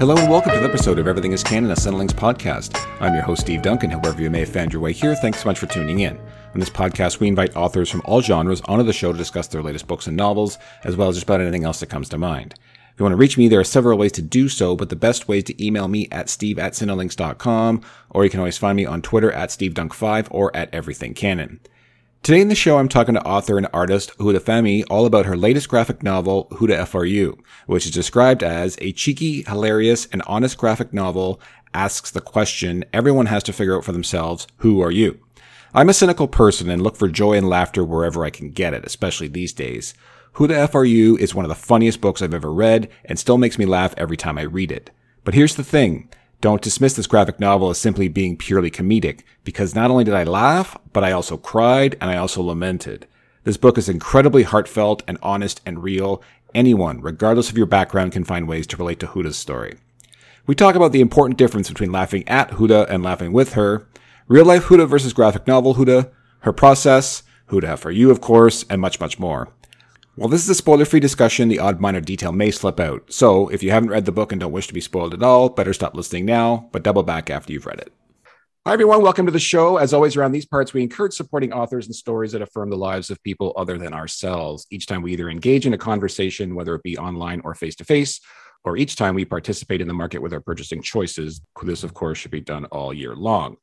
Hello and welcome to an episode of Everything is Canon, a CineLinks podcast. I'm your host, Steve Duncan. However you may have found your way here, thanks so much for tuning in. On this podcast, we invite authors from all genres onto the show to discuss their latest books and novels, as well as just about anything else that comes to mind. If you want to reach me, there are several ways to do so, but the best way is to email me at steve@cinelinks.com, or you can always find me on Twitter at stevedunk5 or at everythingcanon. Today in the show, I'm talking to author and artist Huda Fahmy all about her latest graphic novel, Huda FRU, which is described as a cheeky, hilarious, and honest graphic novel asks the question everyone has to figure out for themselves, who are you? I'm a cynical person and look for joy and laughter wherever I can get it, especially these days. Huda FRU is one of the funniest books I've ever read and still makes me laugh every time I read it. But here's the thing. Don't dismiss this graphic novel as simply being purely comedic, because not only did I laugh, but I also cried and I also lamented. This book is incredibly heartfelt and honest and real. Anyone, regardless of your background, can find ways to relate to Huda's story. We talk about the important difference between laughing at Huda and laughing with her, real-life Huda versus graphic novel Huda, her process, Huda FRU, of course, and much, much more. While this is a spoiler-free discussion, the odd minor detail may slip out, so if you haven't read the book and don't wish to be spoiled at all, better stop listening now, but double back after you've read it. Hi, everyone. Welcome to the show. As always, around these parts, we encourage supporting authors and stories that affirm the lives of people other than ourselves. Each time we either engage in a conversation, whether it be online or face-to-face, or each time we participate in the market with our purchasing choices, this, of course, should be done all year long.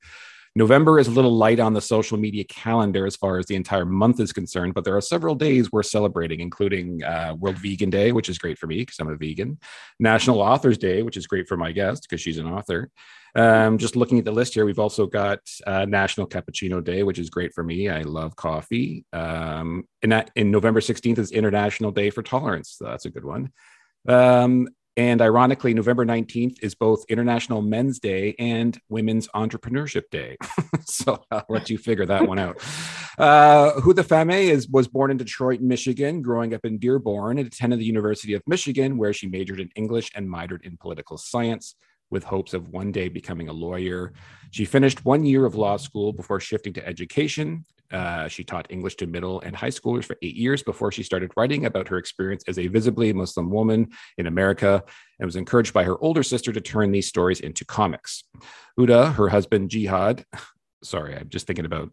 November is a little light on the social media calendar as far as the entire month is concerned, but there are several days we're celebrating, including World Vegan Day, which is great for me because I'm a vegan, National Authors Day, which is great for my guest because she's an author. Just looking at the list here, we've also got National Cappuccino Day, which is great for me. I love coffee. And November 16th is International Day for Tolerance. So that's a good one. And ironically, November 19th is both International Men's Day and Women's Entrepreneurship Day. So I'll let you figure that one out. Huda Fahmy was born in Detroit, Michigan, growing up in Dearborn, and attended the University of Michigan, where she majored in English and minored in political science with hopes of one day becoming a lawyer. She finished 1 year of law school before shifting to education. She taught English to middle and high schoolers for 8 years before she started writing about her experience as a visibly Muslim woman in America and was encouraged by her older sister to turn these stories into comics. Huda, her husband, Jihad. Sorry, I'm just thinking about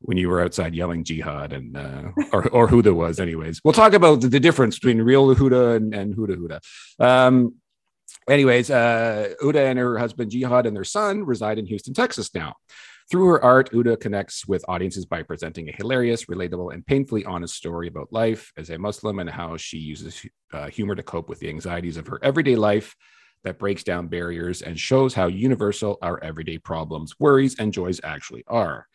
when you were outside yelling Jihad and or Huda was anyways. We'll talk about the difference between real Huda and Huda Huda. Huda and her husband, Jihad, and their son reside in Houston, Texas now. Through her art, Huda connects with audiences by presenting a hilarious, relatable, and painfully honest story about life as a Muslim and how she uses humor to cope with the anxieties of her everyday life that breaks down barriers and shows how universal our everyday problems, worries, and joys actually are.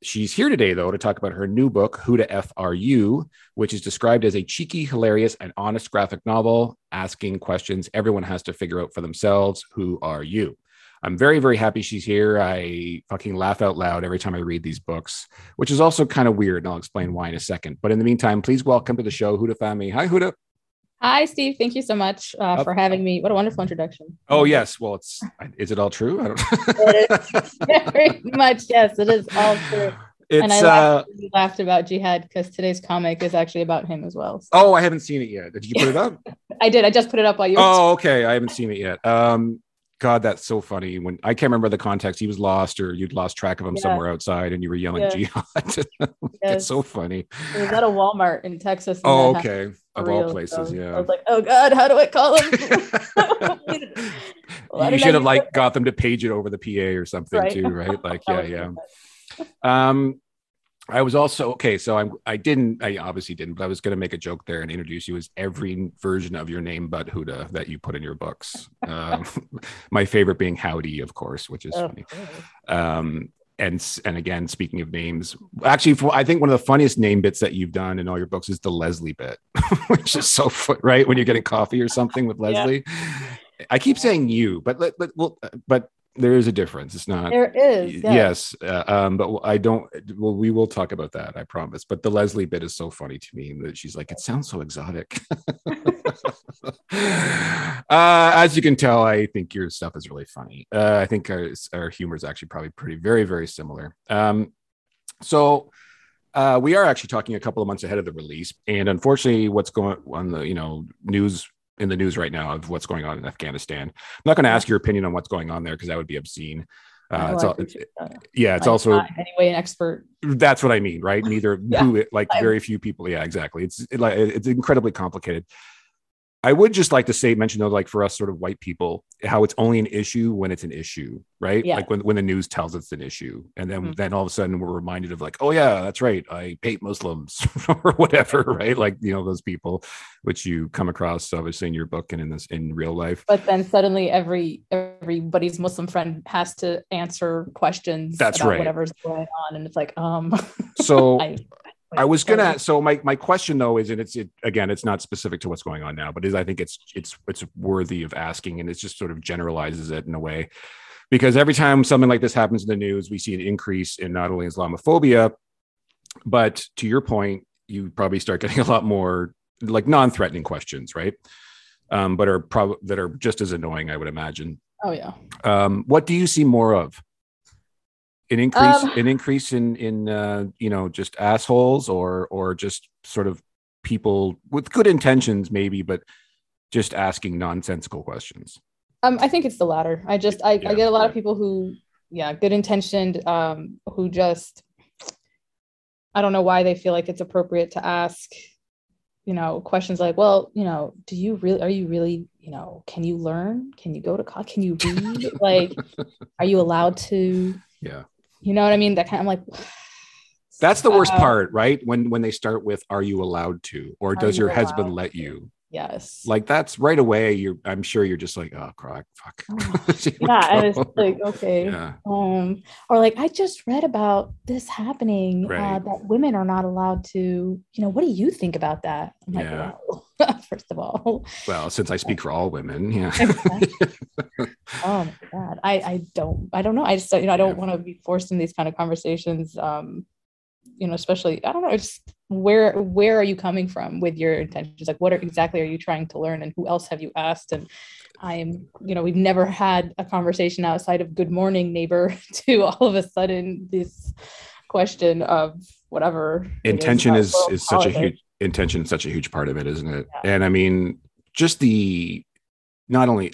She's here today, though, to talk about her new book, Huda FRU, which is described as a cheeky, hilarious, and honest graphic novel asking questions everyone has to figure out for themselves, who are you? I'm very, very happy she's here. I fucking laugh out loud every time I read these books, which is also kind of weird, and I'll explain why in a second. But in the meantime, please welcome to the show, Huda Fahmy. Hi, Huda. Hi, Steve. Thank you so much for having me. What a wonderful introduction. Oh, yes. Well, is it all true? I don't know. Very much, yes. It is all true. And I laughed about Jihad because today's comic is actually about him as well. So. Oh, I haven't seen it yet. Did you put it up? I did. I just put it up while you were okay. I haven't seen it yet. God, that's so funny. When I can't remember the context, he was lost, or you'd lost track of him somewhere outside, and you were yelling Jihad. It's so funny. It was at a Walmart in Texas. Oh, okay. Of all places, so. Yeah. I was like, oh God, how do I call him? You should have got them to page it over the PA or something too, right? Like, yeah. I was also so I obviously didn't, but I was going to make a joke there and introduce you as every version of your name but Huda that you put in your books. My favorite being Howdy, of course, which is funny. And again, speaking of names, actually, I think one of the funniest name bits that you've done in all your books is the Leslie bit, which is so funny, right? When you're getting coffee or something with Leslie. Yeah. I keep saying you, but there is a difference. It's not. There is. Yes. But I don't. Well, we will talk about that. I promise. But the Leslie bit is so funny to me that she's like, it sounds so exotic. As you can tell, I think your stuff is really funny. I think our humor is actually probably pretty, very, very similar. So we are actually talking a couple of months ahead of the release. And unfortunately, what's going on the news in the news right now of what's going on in Afghanistan. I'm not going to ask your opinion on what's going on there because that would be obscene. It's I'm also not in any way an expert. That's what I mean, right? Neither very few people. Yeah, exactly. It's incredibly complicated. I would just like to mention though, like for us sort of white people, how it's only an issue when it's an issue, right? Yeah. Like when the news tells it's an issue. And then all of a sudden we're reminded of like, oh yeah, that's right, I hate Muslims or whatever, right? Like, you know, those people which you come across obviously in your book and in real life. But then suddenly everybody's Muslim friend has to answer questions about whatever's going on. And it's like, so my question though is, and it's not specific to what's going on now, but I think it's worthy of asking, and it just sort of generalizes it in a way, because every time something like this happens in the news, we see an increase in not only Islamophobia, but to your point, you probably start getting a lot more like non-threatening questions, right? But are that are just as annoying, I would imagine. Oh yeah. What do you see more of? An increase in you know, just assholes or just sort of people with good intentions maybe, but just asking nonsensical questions. I think it's the latter. I get a lot of people who, good intentioned, who just, I don't know why they feel like it's appropriate to ask, you know, questions like, well, you know, are you really, you know, can you learn? Can you go to college? Can you read? Like, are you allowed to? Yeah. You know what I mean? That kind of like, that's the worst part, right? When they start with, are you allowed to, or does your husband let you? Yes. Like that's right away. I'm sure you're just like, oh, crap, fuck. Yeah. And it's like, okay. Yeah. Or like, I just read about this happening, that women are not allowed to, you know, what do you think about that? I'm like, wow. First of all. Well, since I speak for all women. Yeah. Oh my God. I don't know. I just, you know, I don't want to be forced in these kind of conversations. You know, especially, I don't know, it's where are you coming from with your intentions? Like, exactly are you trying to learn, and who else have you asked? And we've never had a conversation outside of good morning neighbor to all of a sudden this question of whatever. Intention is such a huge, intention is such a huge part of it, isn't it? Yeah. And I mean, just not only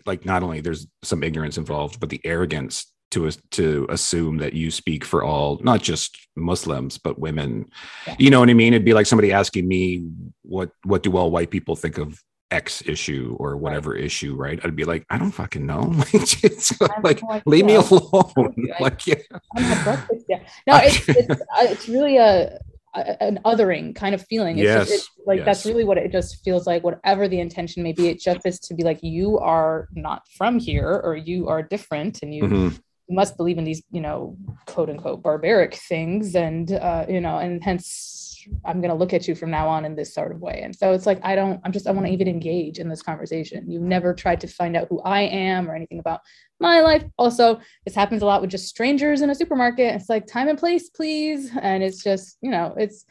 there's some ignorance involved, but the arrogance to assume that you speak for all, not just Muslims, but women. Yeah. You know what I mean? It'd be like somebody asking me, what do all white people think of X issue or whatever issue, right? I'd be like, I don't fucking know. Leave me alone. No, it's really an othering kind of feeling. It's that's really what it just feels like, whatever the intention may be. It just is to be like, you are not from here, or you are different, and you must believe in these, you know, quote unquote barbaric things. And, you know, and hence I'm going to look at you from now on in this sort of way. And so it's like, I want to even engage in this conversation. You've never tried to find out who I am or anything about my life. Also, this happens a lot with just strangers in a supermarket. It's like, time and place, please. And it's just, you know, it's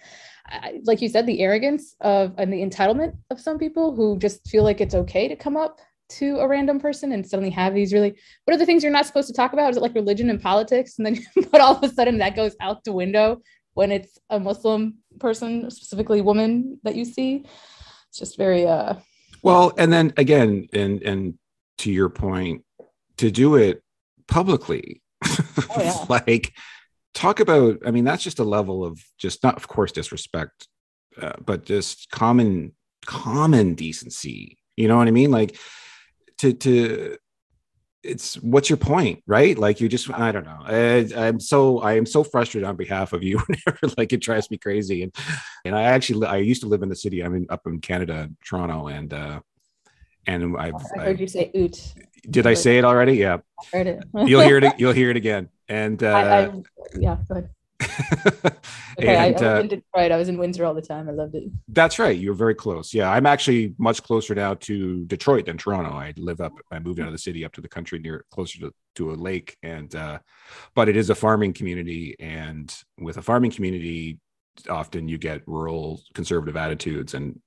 like you said, the arrogance and the entitlement of some people who just feel like it's okay to come up to a random person and suddenly have these really, what are the things you're not supposed to talk about? Is it like religion and politics? And then, but all of a sudden that goes out the window when it's a Muslim person, specifically woman, that you see. It's just very, well, and then again, and to your point, to do it publicly, like talk about, I mean, that's just a level of just not, of course, disrespect, but just common decency. You know what I mean? Like, it's what's your point, right? Like, you just, I don't know. I am so frustrated on behalf of you whenever, like, it drives me crazy. And I used to live in the city. I'm up in Canada, Toronto, and I heard you say oot. Did I say it already? Yeah. I heard it. You'll hear it. You'll hear it again. And go ahead. Okay, I lived in Detroit. I was in Windsor all the time. I loved it. That's right. You're very close. Yeah, I'm actually much closer now to Detroit than Toronto. I moved out of the city up to the country, closer to a lake, and but it is a farming community, and with a farming community, often you get rural conservative attitudes. And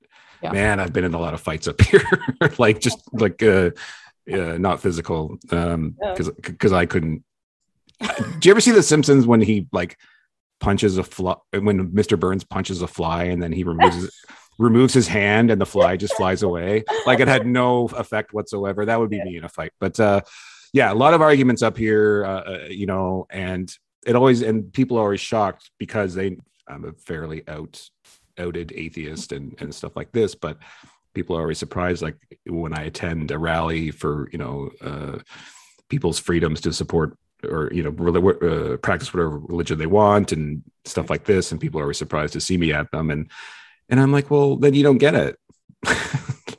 man, I've been in a lot of fights up here, not physical, because I couldn't. Do you ever see The Simpsons when he like punches a fly, when Mr. Burns punches a fly and then he removes it? removes his hand and the fly just flies away. Like it had no effect whatsoever. That would be me in a fight. But yeah, a lot of arguments up here, you know, and it always, and people are always shocked because they, I'm a fairly outed atheist and stuff like this, but people are always surprised. Like when I attend a rally for, you know, people's freedoms to support or, you know, practice whatever religion they want and stuff like this. And people are always surprised to see me at them. And I'm like, well, then you don't get it.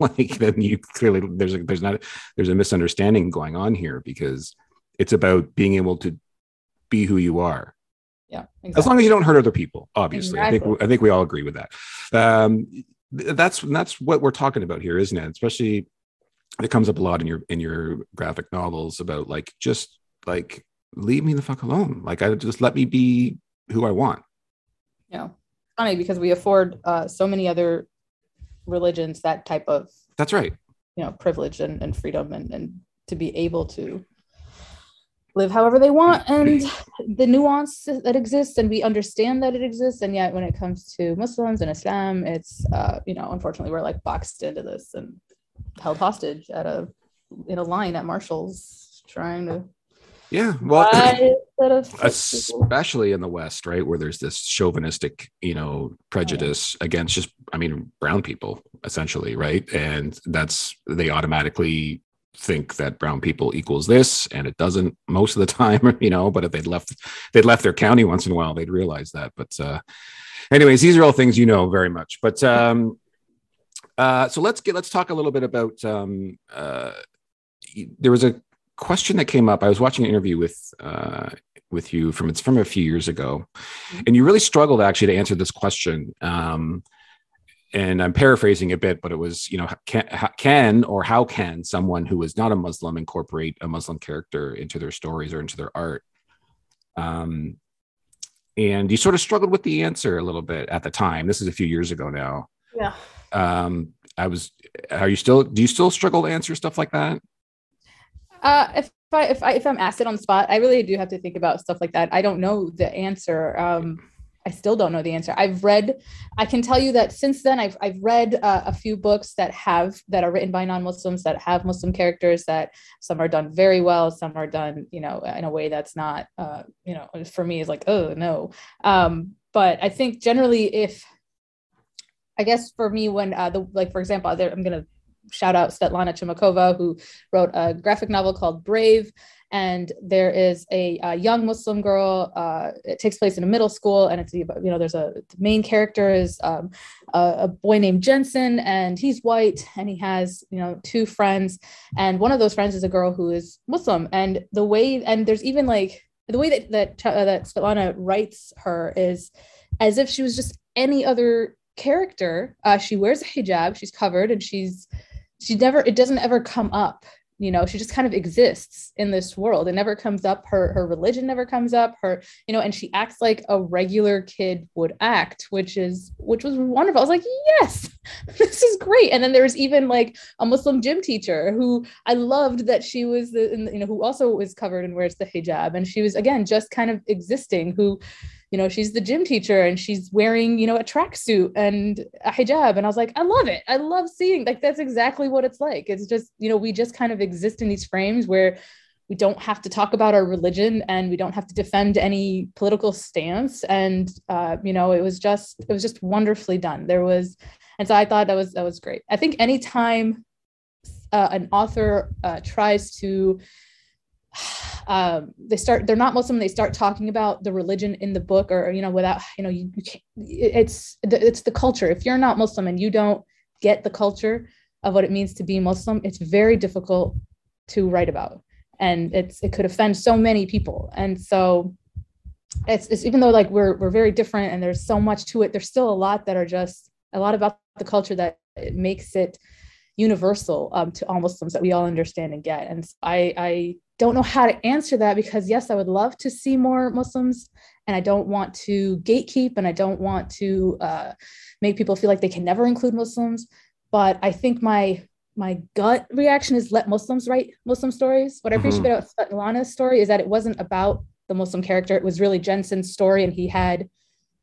Like then you clearly, there's a misunderstanding going on here, because it's about being able to be who you are. Yeah, exactly. As long as you don't hurt other people, obviously. Exactly. I think we all agree with that. That's what we're talking about here, isn't it? Especially, it comes up a lot in your graphic novels about like, just like, leave me the fuck alone. Like, I just, let me be who I want. Yeah, it's funny because we afford so many other religions that type of, that's right, you know, privilege and freedom and to be able to live however they want, and the nuance that exists, and we understand that it exists, and yet when it comes to Muslims and Islam, it's you know, unfortunately we're like boxed into this and held hostage in a line at Marshall's trying to especially in the West, right, where there's this chauvinistic, you know, prejudice against just, I mean, brown people essentially, right? And that's, they automatically think that brown people equals this, and it doesn't most of the time, you know, but if they'd left their county once in a while, they'd realize that. But anyways, these are all things, you know, very much. But so let's talk a little bit about there was a question that came up. I was watching an interview with you from a few years ago, and you really struggled actually to answer this question. And I'm paraphrasing a bit, but it was, you know, how can someone who is not a Muslim incorporate a Muslim character into their stories or into their art? And you sort of struggled with the answer a little bit at the time. This is a few years ago now. Yeah. Do you still struggle to answer stuff like that? If I'm asked it on the spot, I really do have to think about stuff like that. I don't know the answer. I still don't know the answer. I can tell you that since then I've read a few books that are written by non-Muslims that have Muslim characters, that some are done very well. Some are done, you know, in a way that's not, you know, for me is like, oh no. But I think generally for me, when for example, I'm going to shout out Svetlana Chmakova, who wrote a graphic novel called Brave. And there is a young Muslim girl. It takes place in a middle school, and it's, you know, the main character is a boy named Jensen, and he's white, and he has, you know, two friends, and one of those friends is a girl who is Muslim. And the way that Svetlana writes her is as if she was just any other character. She wears a hijab, she's covered, and it doesn't ever come up. You know, she just kind of exists in this world. It never comes up. Her religion never comes up. Her, you know, and she acts like a regular kid would act, which was wonderful. I was like, yes, this is great. And then there was even like a Muslim gym teacher who I loved, that she was you know, who also was covered and wears the hijab. And she was, again, just kind of existing, who, you know, she's the gym teacher and she's wearing, you know, a tracksuit and a hijab. And I was like, I love it. I love seeing, like, that's exactly what it's like. It's just, you know, we just kind of exist in these frames where we don't have to talk about our religion and we don't have to defend any political stance. And, you know, it was just wonderfully done. And so I thought that was great. I think anytime an author tries to, they're not Muslim, they start talking about the religion in the book, or, you know, without, you know, you can't, it's the culture. If you're not Muslim and you don't get the culture of what it means to be Muslim, it's very difficult to write about, and it could offend so many people. And so it's even though, like, we're very different and there's so much to it, there's still a lot about the culture that it makes it universal to all Muslims, that we all understand and get. And so I don't know how to answer that, because yes, I would love to see more Muslims, and I don't want to gatekeep, and I don't want to make people feel like they can never include Muslims. But I think my gut reaction is, let Muslims write Muslim stories. What I appreciate about Svetlana's story is that it wasn't about the Muslim character. It was really Jensen's story, and he had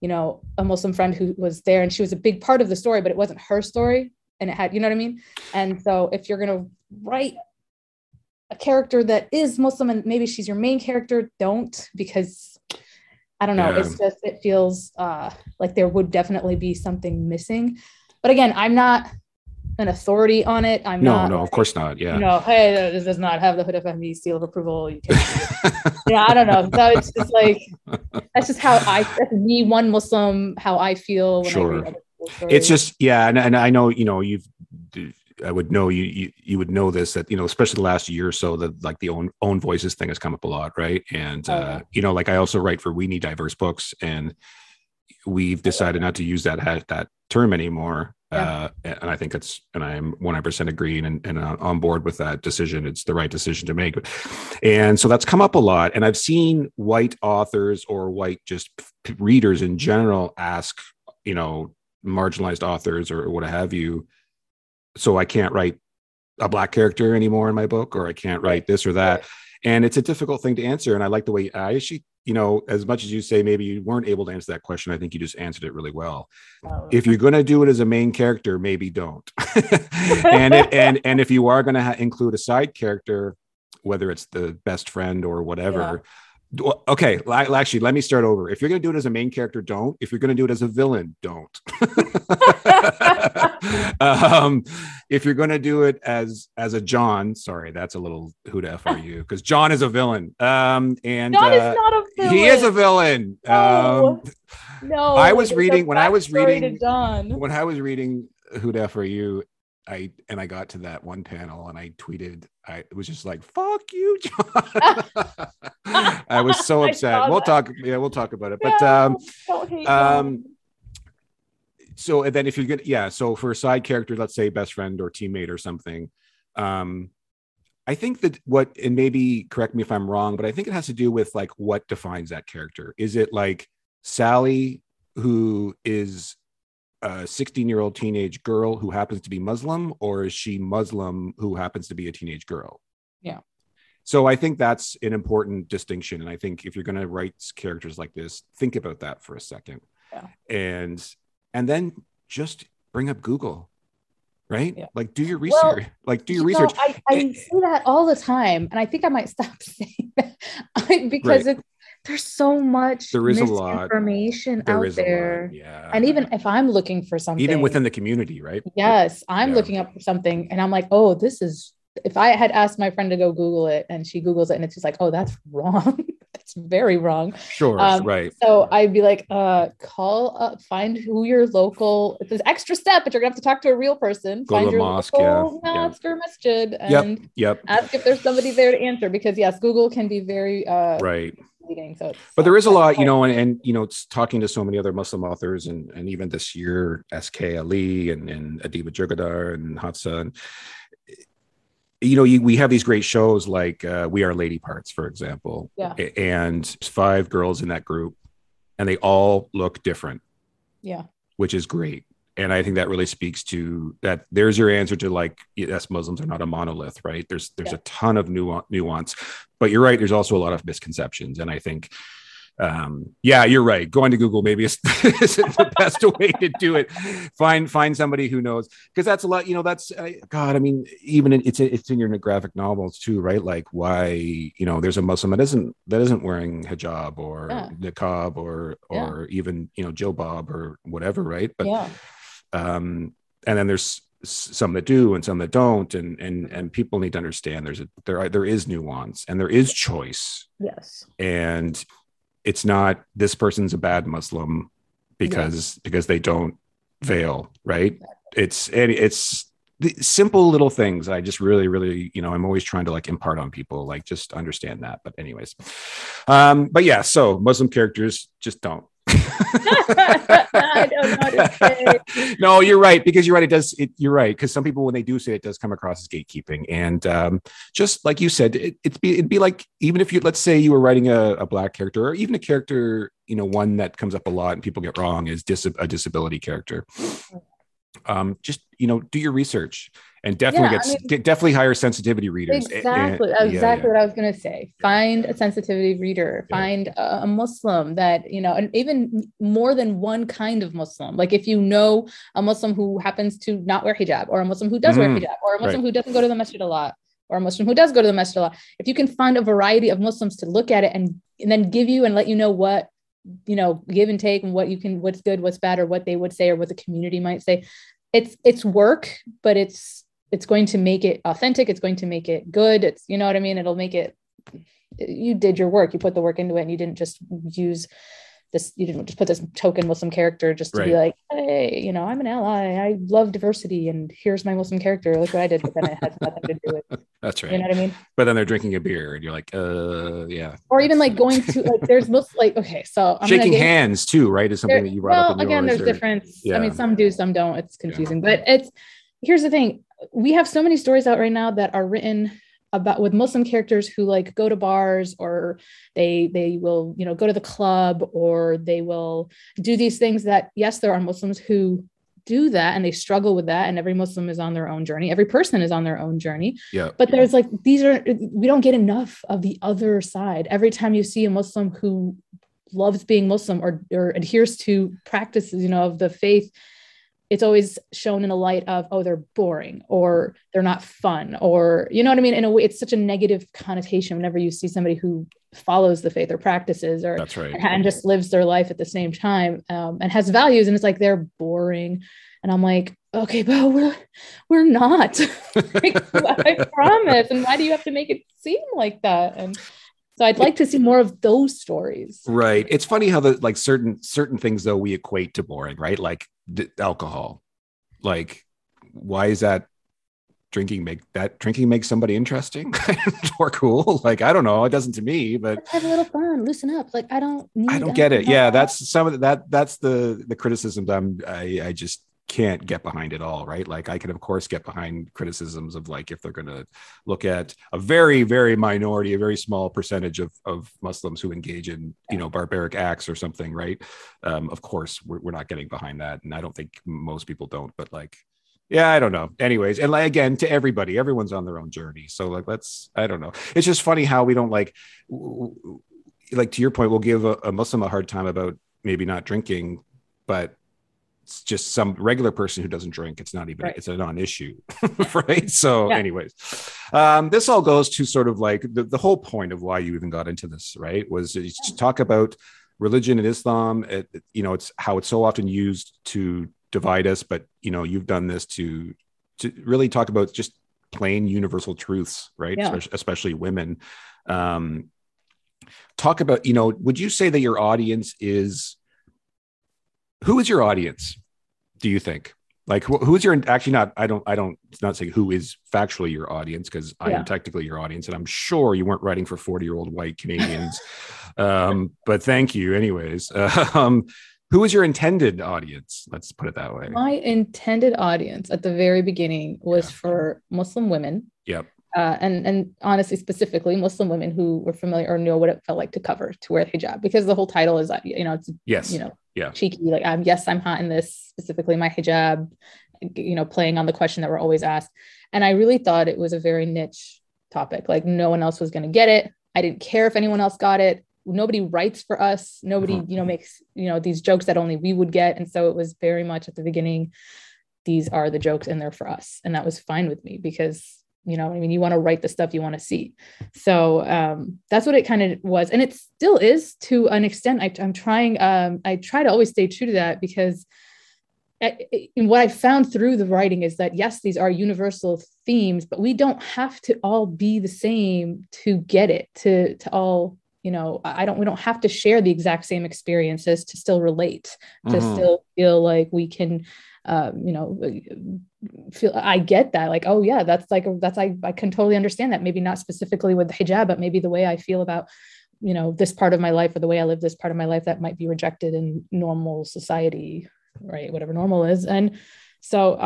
you know, a Muslim friend who was there, and she was a big part of the story, but it wasn't her story. And it had, you know what I mean? And so if you're going to write a character that is Muslim and maybe she's your main character, don't, because I don't know. Yeah. It's just, it feels like there would definitely be something missing. But again, I'm not an authority on it. I'm not. No, of course not. Yeah. You know, hey, this does not have the Huda Fahmy seal of approval. You can't. Yeah, I don't know. So it's just like, that's just how I, that's me, one Muslim, how I feel. When sure. I read other people's stories. It's just, yeah. And I know, you know, I would know you would know this, that, you know, especially the last year or so, that like the own voices thing has come up a lot. Right. And, you know, like I also write for We Need Diverse Books, and we've decided not to use that term anymore. Yeah. And I think and I'm 100% agreeing and on board with that decision. It's the right decision to make. And so that's come up a lot. And I've seen white authors or white just readers in general ask, you know, marginalized authors or what have you, so I can't write a black character anymore in my book, or I can't write this or that. Right. And it's a difficult thing to answer. And I like the way I actually, you know, as much as you say, maybe you weren't able to answer that question, I think you just answered it really well. Oh. If you're going to do it as a main character, maybe don't. and if you are going to include a side character, whether it's the best friend or whatever, yeah. Okay, actually, let me start over. If you're going to do it as a main character, don't. If you're going to do it as a villain, don't. If you're going to do it as a John, sorry, that's a little Huda for you, because John is a villain. And John is not a villain. He is a villain. No, I was reading when I was reading Huda for you. I got to that one panel and I tweeted. I was just like, "Fuck you, John." I was so upset. We'll talk about it. But don't hate him. So, and then if you're going to, yeah. So for a side character, let's say best friend or teammate or something, I think that and maybe correct me if I'm wrong, but I think it has to do with like what defines that character. Is it like Sally, who is a 16-year-old teenage girl who happens to be Muslim, or is she Muslim who happens to be a teenage girl? Yeah. So I think that's an important distinction. And I think if you're going to write characters like this, think about that for a second. Yeah. And then just bring up Google, right? Yeah. Like do your research, research. I say that all the time. And I think I might stop saying that because there's so much misinformation out there. Yeah. And even if I'm looking for something. Even within the community, right? Yes. I'm looking up for something and I'm like, oh, this is, if I had asked my friend to go Google it and she Googles it and it's just like, oh, that's wrong. It's very wrong. Sure. Right. So I'd be like, call up, find who your local, it's an extra step, but you're gonna have to talk to a real person. Go find your mosque, local mosque or masjid and ask if there's somebody there to answer, because yes, Google can be very right. So but there is a lot, you know, and you know, it's talking to so many other Muslim authors and even this year, SK Ali and Adiba Jugadar and Hatsa and, you know, we have these great shows like We Are Lady Parts, for example, and 5 girls in that group and they all look different. Yeah. Which is great. And I think that really speaks to that. There's your answer to like, yes, Muslims are not a monolith, right? There's a ton of nuance, but you're right. There's also a lot of misconceptions. And I think, you're right. Going to Google maybe isn't the best way to do it. Find somebody who knows, because that's a lot. You know, that's God. I mean, even it's in your graphic novels too, right? Like why, you know, there's a Muslim that isn't wearing hijab or niqab or even, you know, jilbab or whatever, right? But and then there's some that do and some that don't, and people need to understand there is nuance and there is choice. Yes, and it's not this person's a bad Muslim because they don't veil, right? It's the simple little things. I just really, really, you know, I'm always trying to like impart on people, like just understand that. But anyways, but yeah, so Muslim characters just don't. I don't know how to say. No, you're right, because you're right. You're right, because some people when they do say it does come across as gatekeeping, and just like you said, it'd be like even if you, let's say you were writing a black character or even a character, you know, one that comes up a lot and people get wrong is a disability character. just, do your research and definitely definitely hire sensitivity readers. Exactly. Exactly what I was going to say. Find a sensitivity reader, find a Muslim that, and even more than one kind of Muslim. Like if you know a Muslim who happens to not wear hijab, or a Muslim who does wear hijab, or a Muslim who doesn't go to the masjid a lot, or a Muslim who does go to the masjid a lot. If you can find a variety of Muslims to look at it and then give you and let you know what, give and take and what you can, what's good, what's bad, or what they would say, or what the community might say. It's work, but it's going to make it authentic. It's going to make it good. It's, you know what I mean? It'll make it, you did your work, you put the work into it, and you didn't just put this token Muslim character just to be like, hey, I'm an ally. I love diversity, and here's my Muslim character. Look what I did, but then it has nothing to do with. That's right. You know what I mean? But then they're drinking a beer, and you're like, yeah. Or even like going to like, there's most like, okay, so I'm shaking hands too, right? Is something that you brought up. Well, again, there's difference. Yeah. I mean, some do, some don't. It's confusing, but here's the thing: we have so many stories out right now that are written about with Muslim characters who like go to bars, or they will, go to the club, or they will do these things that, yes, there are Muslims who do that and they struggle with that. And every Muslim is on their own journey. Every person is on their own journey, but there's like, we don't get enough of the other side. Every time you see a Muslim who loves being Muslim or adheres to practices, of the faith, it's always shown in the light of, oh, they're boring, or they're not fun, or, you know what I mean? In a way, it's such a negative connotation whenever you see somebody who follows the faith or practices or and just lives their life at the same time and has values. And it's like, they're boring. And I'm like, okay, but we're not, like, I promise. And why do you have to make it seem like that? And so I'd like to see more of those stories. Right. It's funny how the, like certain things though, we equate to boring, right? Like alcohol, like why is that drinking makes somebody interesting or cool? Like, I don't know. It doesn't to me, but let's have a little fun, loosen up. Like, I don't get it. Yeah. That's some of that. That's the criticisms I just can't get behind it all, right? Like I can of course get behind criticisms of like if they're going to look at a very, very minority, a very small percentage of Muslims who engage in barbaric acts or something, right? Of course we're not getting behind that, and I don't think most people don't. But like, yeah, I don't know. Anyways, and like again, to everybody, everyone's on their own journey. So like, I don't know. It's just funny how we don't like to your point, we'll give a Muslim a hard time about maybe not drinking, but it's just some regular person who doesn't drink. It's not even, it's a non-issue, right? So anyways, this all goes to sort of like the whole point of why you even got into this, right? Was to talk about religion and Islam, it's how it's so often used to divide us, but you've done this to really talk about just plain universal truths, right? Especially women. Talk about, would you say that your audience who is your audience? Do you think like who is your actually not? I don't. It's not saying who is factually your audience, because I am technically your audience, and I'm sure you weren't writing for 40-year-old white Canadians. But thank you, anyways. Who is your intended audience? Let's put it that way. My intended audience at the very beginning was for Muslim women. Yep. And honestly, specifically Muslim women who were familiar or knew what it felt like to wear hijab, because the whole title is, it's, cheeky. Like, I'm hot in this, specifically my hijab, playing on the question that we're always asked. And I really thought it was a very niche topic. Like no one else was going to get it. I didn't care if anyone else got it. Nobody writes for us. Nobody, makes, these jokes that only we would get. And so it was very much at the beginning, these are the jokes and they're for us. And that was fine with me because you want to write the stuff you want to see. So that's what it kind of was. And it still is to an extent. I'm trying, I try to always stay true to that, because what I found through the writing is that, yes, these are universal themes, but we don't have to all be the same to get it, to all, we don't have to share the exact same experiences to still relate, to still feel like we can, feel, I get that, like, oh yeah, I can totally understand that. Maybe not specifically with hijab, but maybe the way I feel about, this part of my life, or the way I live this part of my life that might be rejected in normal society, right? Whatever normal is. And so,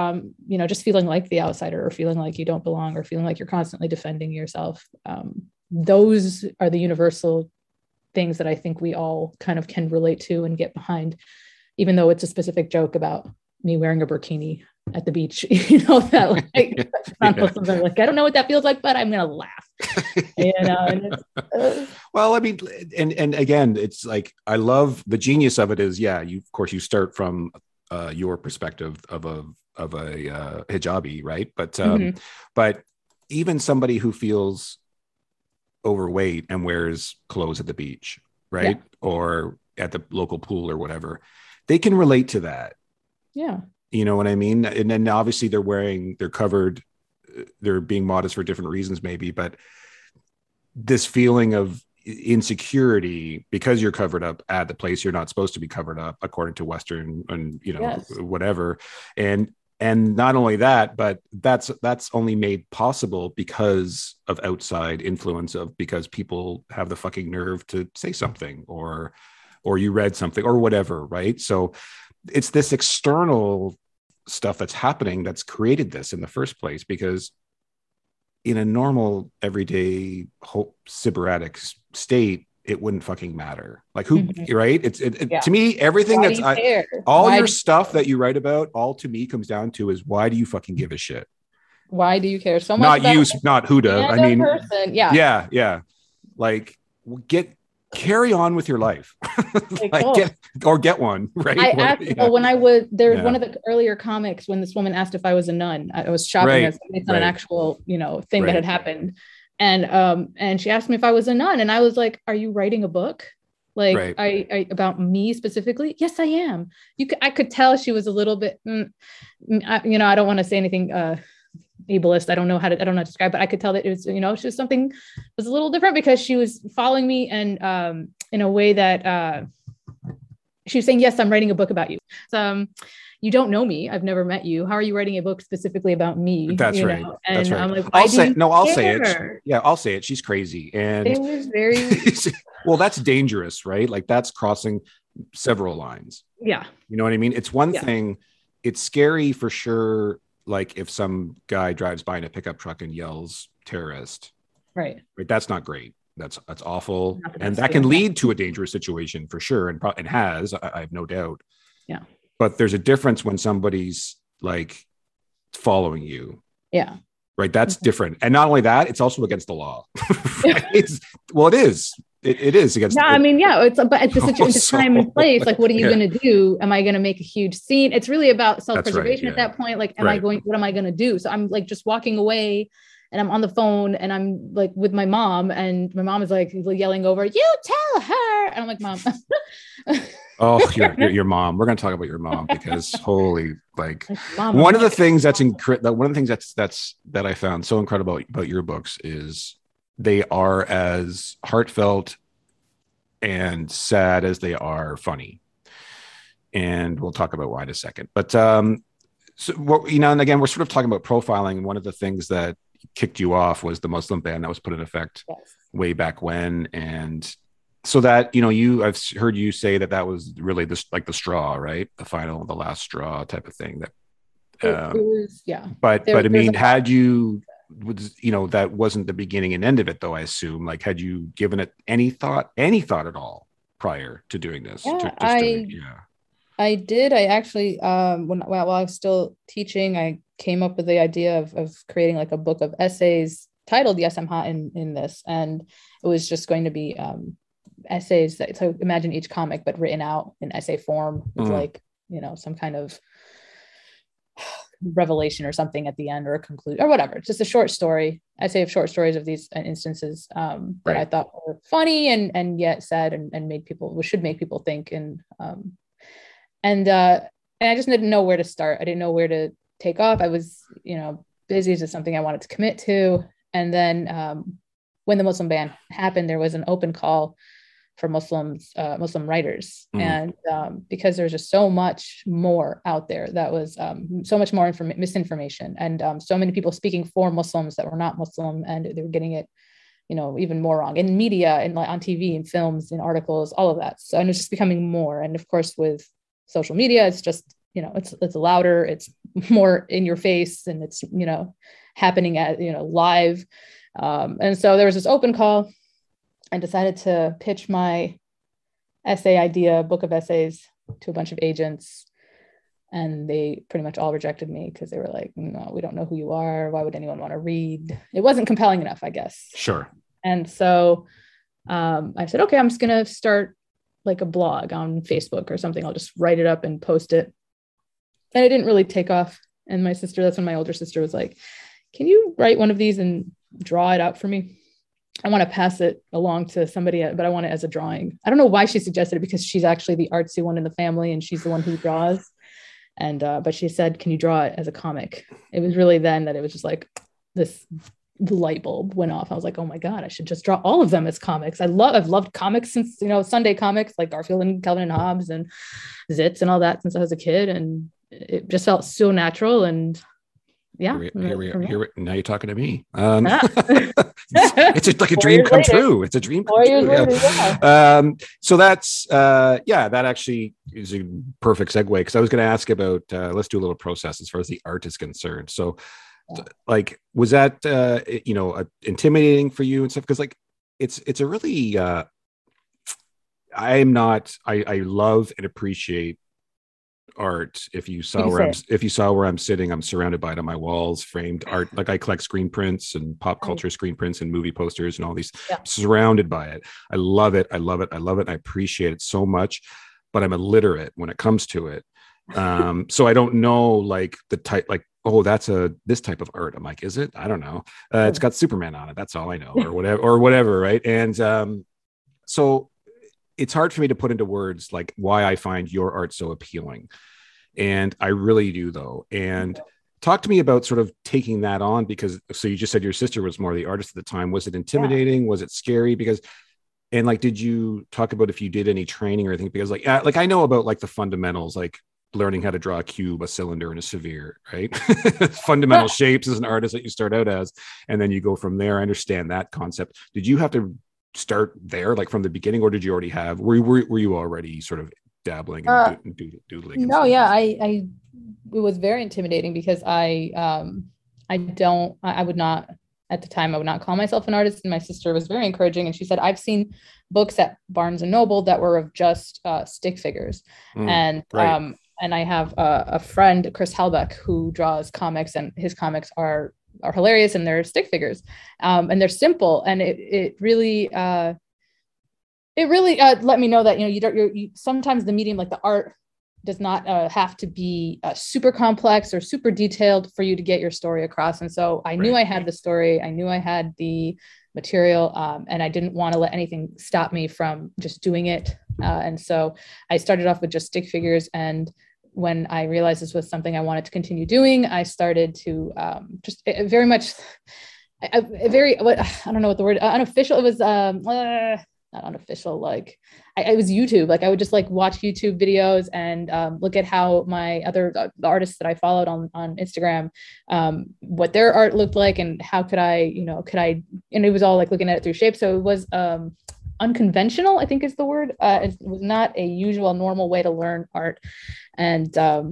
just feeling like the outsider, or feeling like you don't belong, or feeling like you're constantly defending yourself. Those are the universal things that I think we all kind of can relate to and get behind, even though it's a specific joke about me wearing a burkini at the beach, you know, that like, yeah. Like, I don't know what that feels like, but I'm going to laugh. You know, and it's. Well, I mean, and again, it's like, I love the genius of it is, yeah, you, of course you start from your perspective of a hijabi. Right. But, but even somebody who feels overweight and wears clothes at the beach, right. Yeah. Or at the local pool or whatever, they can relate to that. Yeah. You know what I mean? And then obviously they're covered, they're being modest for different reasons maybe, but this feeling of insecurity because you're covered up at the place you're not supposed to be covered up according to Western and, you know, yes. whatever. And not only that, but that's only made possible because of outside influence because people have the fucking nerve to say something or you read something or whatever. Right. So it's this external stuff that's happening that's created this in the first place, because in a normal everyday sybarite state, it wouldn't fucking matter. Like who, right. It's to me, everything why that's all your stuff that you write about, all to me comes down to is why do you fucking give a shit? Why do you care so much? Not you, not Huda. I mean, person. Yeah. Yeah. Yeah. Like carry on with your life. Get one, right? When I was there, one of the earlier comics, when this woman asked if I was a nun, I was shopping at something on an actual, you know, thing that had happened. And she asked me if I was a nun, and I was like, are you writing a book? Like I about me specifically? Yes, I am. I could tell she was a little bit, you know, I don't want to say anything, ableist. I don't know how to describe, but I could tell that it was, you know, she was something that was a little different because she was following me and in a way that she was saying, yes, I'm writing a book about you. So, you don't know me. I've never met you. How are you writing a book specifically about me? That's you right. Know? And that's right. I'm like, I'll say it. Yeah, I'll say it. She's crazy. And it was very well, that's dangerous, right? Like that's crossing several lines. Yeah. You know what I mean? It's one thing. It's scary for sure. Like if some guy drives by in a pickup truck and yells terrorist, right? That's not great. That's awful. And that can lead to a dangerous situation for sure. And has, I have no doubt. Yeah. But there's a difference when somebody's like following you. Yeah. Right. That's different. And not only that, it's also against the law. It is. It is against. No, I mean, yeah, it's but it's the time and place. Like, what are you going to do? Am I going to make a huge scene? It's really about self-preservation at that point. Like, am I going? What am I going to do? So I'm like just walking away, and I'm on the phone, and I'm like with my mom, and my mom is like yelling over, "You tell her!" And I'm like, "Mom." Oh, your mom. We're going to talk about your mom because holy, like mom, one of the things that's incredible. One of the things that I found so incredible about your books is. They are as heartfelt and sad as they are funny. And we'll talk about why in a second. But, so what, you know, and again, we're sort of talking about profiling. And one of the things that kicked you off was the Muslim ban that was put in effect way back when. And so that, you know, I've heard you say that was really the straw, right? The last straw type of thing. It was, yeah. But I mean, had you... you know, that wasn't the beginning and end of it though, I assume. Like, had you given it any thought at all prior to doing this? Yeah, I did. I actually, while I was still teaching, I came up with the idea of creating like a book of essays titled Yes, I'm Hot in This. And it was just going to be essays. So imagine each comic, but written out in essay form with like, you know, some kind of revelation or something at the end or a conclusion or whatever. It's just a short story, essay of short stories of these instances that I thought were funny and yet sad and should make people think. And I just didn't know where to start. I didn't know where to take off. I was, you know, busy. It's just something I wanted to commit to. And then when the Muslim ban happened, there was an open call for Muslim writers. And because there's just so much more out there that was so much more misinformation and so many people speaking for Muslims that were not Muslim, and they were getting it, you know, even more wrong in media and like on TV and films and articles, all of that. So, and it's just becoming more. And of course with social media, it's just, you know, it's louder, it's more in your face, and it's, you know, happening at, you know, live. And so there was this open call. I decided to pitch my essay idea, book of essays, to a bunch of agents. And they pretty much all rejected me because they were like, no, we don't know who you are. Why would anyone want to read? It wasn't compelling enough, I guess. Sure. And so I said, okay, I'm just going to start like a blog on Facebook or something. I'll just write it up and post it. And it didn't really take off. And my sister, that's when my older sister was like, can you write one of these and draw it out for me? I want to pass it along to somebody, but I want it as a drawing. I don't know why she suggested it, because she's actually the artsy one in the family and she's the one who draws. And, but she said, can you draw it as a comic? It was really then that it was just like this light bulb went off. I was like, oh my God, I should just draw all of them as comics. I've loved comics since, you know, Sunday comics like Garfield and Calvin and Hobbes and Zits and all that since I was a kid. And it just felt so natural. And yeah. Here we are. Now you're talking to me. It's like a dream come true. It's a dream come true. Yeah. So that's, that actually is a perfect segue, because I was going to ask about, let's do a little process as far as the art is concerned. So like, was that, intimidating for you and stuff? Because like, it's a really, I love and appreciate art. If you saw where I'm sitting, I'm surrounded by it on my walls, framed art. Like I collect screen prints and pop culture screen prints and movie posters and all these. Yeah. Surrounded by it. I love it. I love it. I love it. I appreciate it so much, but I'm illiterate when it comes to it. So I don't know like the type, like, oh, that's this type of art. I'm like, is it? I don't know. It's got Superman on it. That's all I know, or whatever. Right. And so it's hard for me to put into words like why I find your art so appealing. And I really do though. And talk to me about sort of taking that on, because so you just said your sister was more the artist at the time. Was it intimidating? Yeah. Was it scary? Because, and like, did you talk about if you did any training or anything? Because like I know about like the fundamentals, like learning how to draw a cube, a cylinder and a sphere, right? Fundamental shapes as an artist that you start out as, and then you go from there. I understand that concept. Did you have to start there like from the beginning, or did you already have were you already sort of dabbling and doodling? No, yeah, I it was very intimidating because I would not call myself an artist, and my sister was very encouraging and she said, I've seen books at Barnes and Noble that were of just stick figures. And I have a friend, Chris Halbeck, who draws comics, and his comics are hilarious, and they're stick figures, and they're simple, and it really let me know that you sometimes the medium, like the art, does not have to be super complex or super detailed for you to get your story across. And so I knew I had the story, I knew I had the material, and I didn't want to let anything stop me from just doing it. And so I started off with just stick figures, and when I realized this was something I wanted to continue doing, I started to just very much, I don't know what the word, unofficial, it was not unofficial, like it was YouTube. Like I would just like watch YouTube videos and look at how my other the artists that I followed on Instagram, what their art looked like, and how could I, and it was all like looking at it through shape. So it was unconventional, I think is the word. It was not a usual, normal way to learn art. And but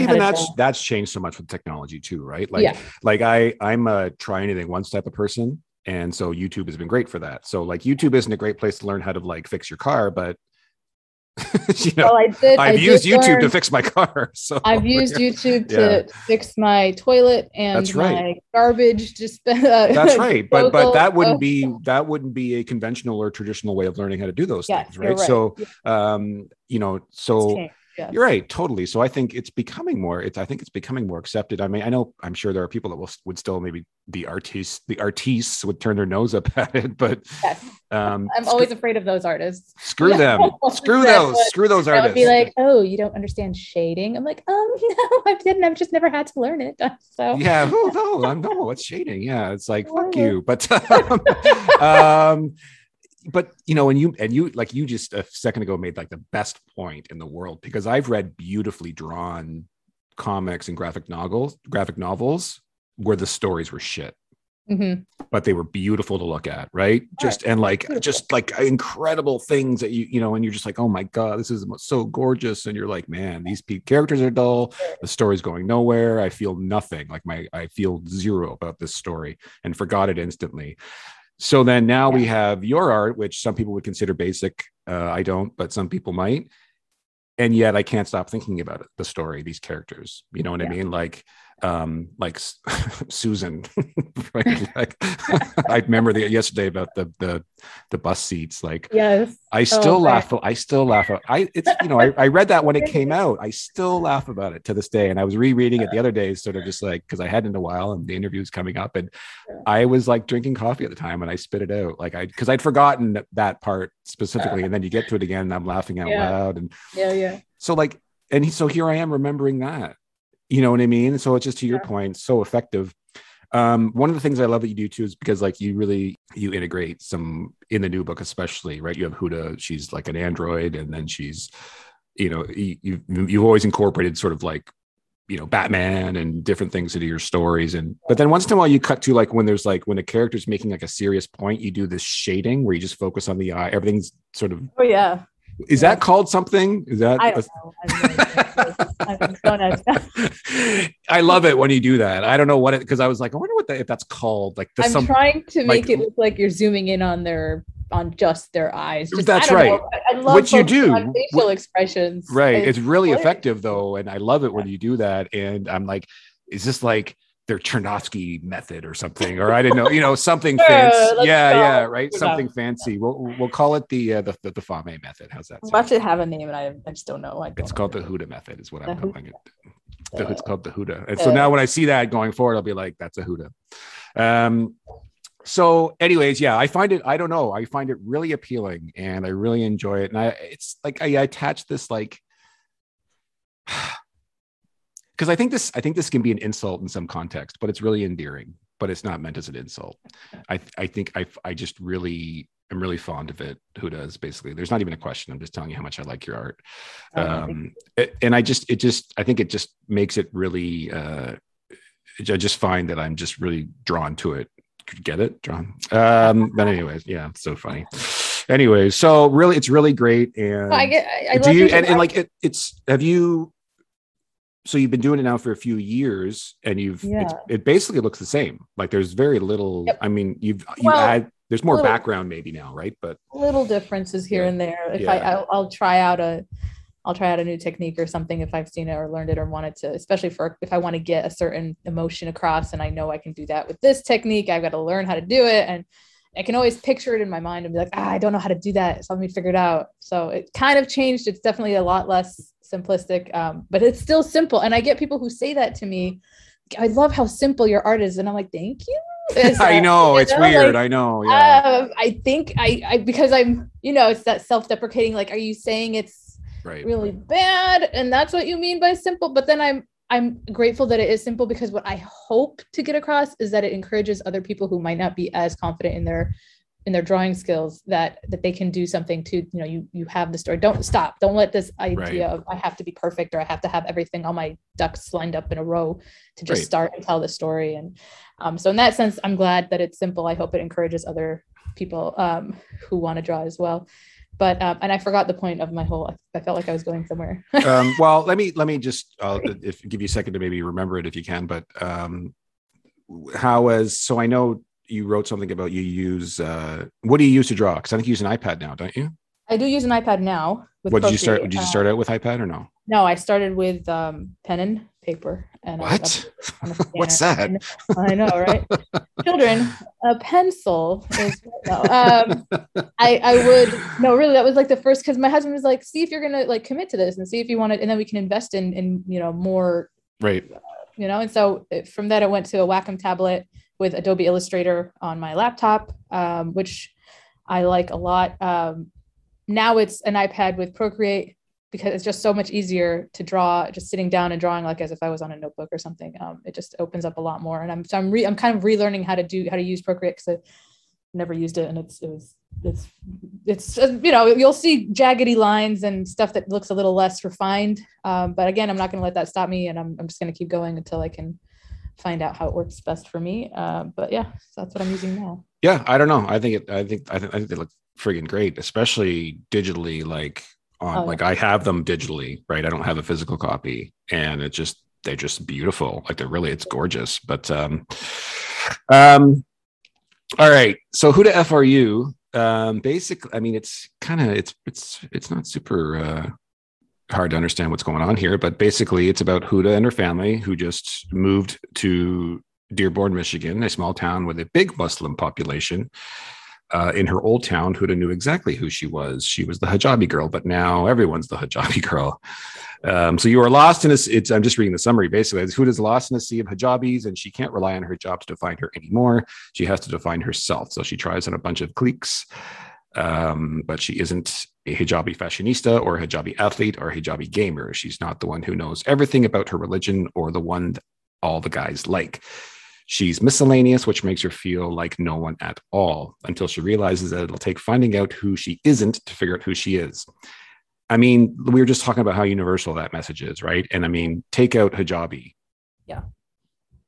even that's changed so much with technology too, right? Like, yeah. Like I'm a try anything once type of person, and so YouTube has been great for that. So like YouTube isn't a great place to learn how to like fix your car, but I've used YouTube to fix my car. So I've used YouTube to fix my toilet and my garbage. That's right. But that wouldn't be a conventional or traditional way of learning how to do those things, right? So you're right, totally. So I think it's becoming more accepted. I mean, I know, I'm sure there are people that would still maybe the artists would turn their nose up at it, but I'm always afraid of those artists. Screw them. Screw those artists. I would be like, oh, you don't understand shading. I'm like, no, I didn't. I've just never had to learn it. So yeah, no, it's shading. Yeah, it's like fuck you. But and you like you just a second ago made like the best point in the world, because I've read beautifully drawn comics and graphic novels where the stories were shit, but they were beautiful to look at. Right. Just like incredible things that and you're just like, oh my God, this is so gorgeous. And you're like, man, these characters are dull. The story's going nowhere. I feel nothing. Like I feel zero about this story, and forgot it instantly. So then now we have your art, which some people would consider basic. I don't, but some people might. And yet I can't stop thinking about it, the story, these characters, you know what I mean? Like Susan, right? Like, I remember yesterday about the bus seats. Like, yes, I still laugh. I read that when it came out. I still laugh about it to this day. And I was rereading it the other day, sort of just like, cause I hadn't in a while and the interview was coming up and I was like drinking coffee at the time and I spit it out. Like cause I'd forgotten that part specifically. And then you get to it again and I'm laughing out loud. And so like, and so here I am remembering that. You know what I mean? So it's just to your point, so effective. One of the things I love that you do too is because like you integrate some in the new book, especially, right? You have Huda, she's like an android, and then she's, you know, you've always incorporated sort of like, you know, Batman and different things into your stories. And but then once in a while you cut to like when a character's making like a serious point, you do this shading where you just focus on the eye. Everything's sort of Is that called something? Is that? I don't know. I love it when you do that. I don't know what it, because I was like, I wonder what if that's called. Like, I'm trying to make it look like you're zooming in on just their eyes. Just, that's right. I love what you do. Facial expressions. Right. It's really effective though, and I love it when you do that. And I'm like, is this like their Chernofsky method or something, or I didn't know, you know, something fancy. Right. Something fancy. We'll call it the Fahmy method. How's that? Must it have a name? And I just don't know. It's called the Huda method is what I'm calling it. It's called the Huda. And so now when I see that going forward, I'll be like, that's a Huda. So anyways, I find it, I don't know. I find it really appealing and I really enjoy it. And it's like, I attach this like, because I think this can be an insult in some context, but it's really endearing, but it's not meant as an insult. I think I'm really fond of it. Huda is basically, there's not even a question. I'm just telling you how much I like your art. I think it just makes it really, I just find that I'm just really drawn to it. Get it, John? But anyways, so funny. Anyways, so really, it's really great. And well, so you've been doing it now for a few years and it basically looks the same. Like there's very little, I mean, there's more little background maybe now, right? But little differences here and there. If I'll try out a new technique or something if I've seen it or learned it or wanted to, especially if I want to get a certain emotion across and I know I can do that with this technique, I've got to learn how to do it. And I can always picture it in my mind and be like, I don't know how to do that. So let me figure it out. So it kind of changed. It's definitely a lot less simplistic, but it's still simple. And I get people who say that to me, I love how simple your art is. And I'm like, thank you. I know it's weird. Like, I know. Yeah. I think I, because I'm, you know, it's that self-deprecating, like, are you saying it's really bad? And that's what you mean by simple. But then I'm grateful that it is simple, because what I hope to get across is that it encourages other people who might not be as confident in their drawing skills that they can do something to, you know, you have the story. Don't stop. Don't let this idea of I have to be perfect or I have to have everything, all my ducks lined up in a row to just start and tell the story. And so in that sense, I'm glad that it's simple. I hope it encourages other people who want to draw as well. But, and I forgot the point of my whole, I felt like I was going somewhere. Well, let me just give you a second to maybe remember it if you can, but so I know you wrote something about you use, what do you use to draw? Cause I think you use an iPad now, don't you? I do use an iPad now. Did you start out with iPad or no? No, I started with pen and paper. And what? What's that? I know, right? Children, a pencil. That was like the first, because my husband was like, see if you're going to like commit to this and see if you want it. And then we can invest in, you know, more. Right. You know, and so from that, I went to a Wacom tablet with Adobe Illustrator on my laptop, which I like a lot. Now it's an iPad with Procreate, because it's just so much easier to draw, just sitting down and drawing like as if I was on a notebook or something. It just opens up a lot more. And I'm kind of relearning how to use Procreate, because I never used it, and it's you know, you'll see jaggedy lines and stuff that looks a little less refined. But again, I'm not going to let that stop me, and I'm just going to keep going until I can find out how it works best for me. But yeah, so that's what I'm using now. Yeah, I don't know. I think they look friggin' great, especially digitally, like. I have them digitally, right? I don't have a physical copy, and they're just beautiful. Like it's gorgeous. But, all right. So who the F are you? Basically, I mean, it's kind of, it's not super, hard to understand what's going on here, but basically it's about Huda and her family who just moved to Dearborn, Michigan, a small town with a big Muslim population. In her old town, Huda knew exactly who she was. She was the hijabi girl, but now everyone's the hijabi girl. So you are lost in a, I'm just reading the summary, basically. Huda's lost in a sea of hijabis, and she can't rely on her job to define her anymore. She has to define herself. So she tries on a bunch of cliques, but she isn't a hijabi fashionista or a hijabi athlete or a hijabi gamer. She's not the one who knows everything about her religion or the one that all the guys like. She's miscellaneous, which makes her feel like no one at all, until she realizes that it'll take finding out who she isn't to figure out who she is. I mean, we were just talking about how universal that message is, right? And I mean, take out hijabi. Yeah.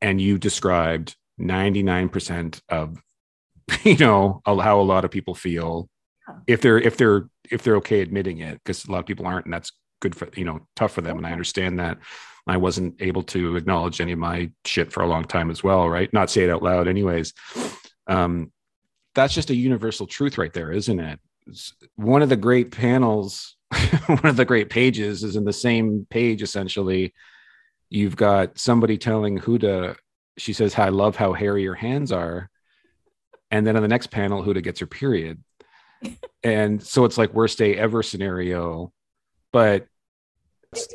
And you described 99% of, you know, how a lot of people feel, yeah, if they're okay admitting it, because a lot of people aren't, and that's good for, you know, tough for them. And I understand that. I wasn't able to acknowledge any of my shit for a long time as well, right? Not say it out loud anyways. That's just a universal truth right there, isn't it? One of the great panels, one of the great pages is in the same page, essentially. You've got somebody telling Huda, she says, I love how hairy your hands are. And then on the next panel, Huda gets her period. And so it's like worst day ever scenario, but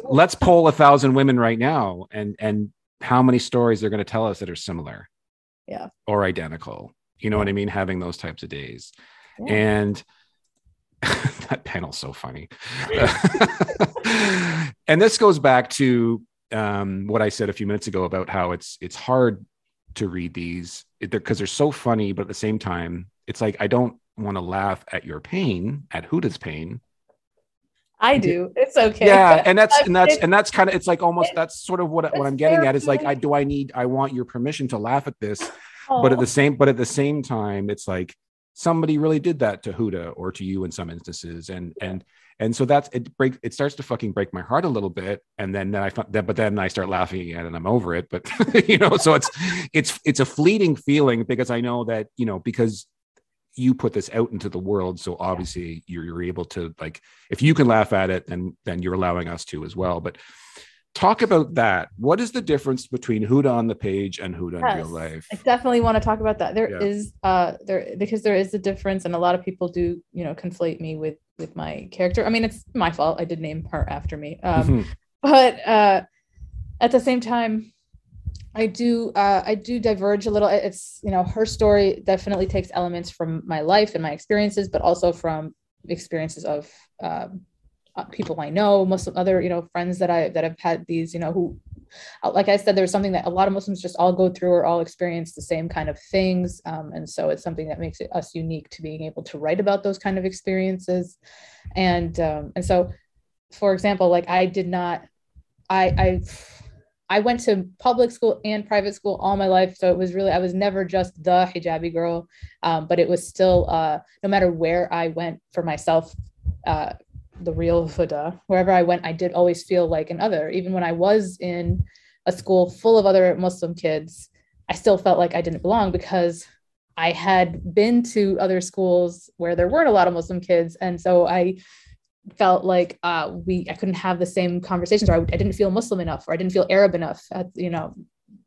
let's poll 1,000 women right now and how many stories they're going to tell us that are similar, yeah, or identical, you know, yeah, what I mean, having those types of days, yeah. And that panel's so funny. And this goes back to what I said a few minutes ago about how it's hard to read these because they're so funny, but at the same time it's like I don't want to laugh at your pain, at Huda's pain. I do. It's okay. Yeah, and that's kind of, it's like almost, that's sort of what I'm getting at. Is like, I want your permission to laugh at this, oh, but at the same time, it's like somebody really did that to Huda or to you in some instances, and so that's it. It starts to fucking break my heart a little bit, and then I start laughing again, and I'm over it. But you know, so it's a fleeting feeling because I know that, you know, because you put this out into the world, so obviously you're able to, like, if you can laugh at it, then you're allowing us to as well. But talk about that. What is the difference between Huda on the page and Huda in real life? I definitely want to talk about that. There is because there is a difference, and a lot of people do, you know, conflate me with my character. I mean, it's my fault. I did name her after me, but at the same time, I do diverge a little. It's, you know, her story definitely takes elements from my life and my experiences, but also from experiences of people I know, Muslim, other, you know, friends that have had these, you know, who, like I said, there's something that a lot of Muslims just all go through or all experience the same kind of things. And so it's something that makes us unique to being able to write about those kind of experiences. And so, for example, like I went to public school and private school all my life. So it was really, I was never just the hijabi girl, but it was still, no matter where I went for myself, the real Huda, wherever I went, I did always feel like an other. Even when I was in a school full of other Muslim kids, I still felt like I didn't belong because I had been to other schools where there weren't a lot of Muslim kids. And so I felt like I couldn't have the same conversations, or I didn't feel Muslim enough, or I didn't feel Arab enough. You know,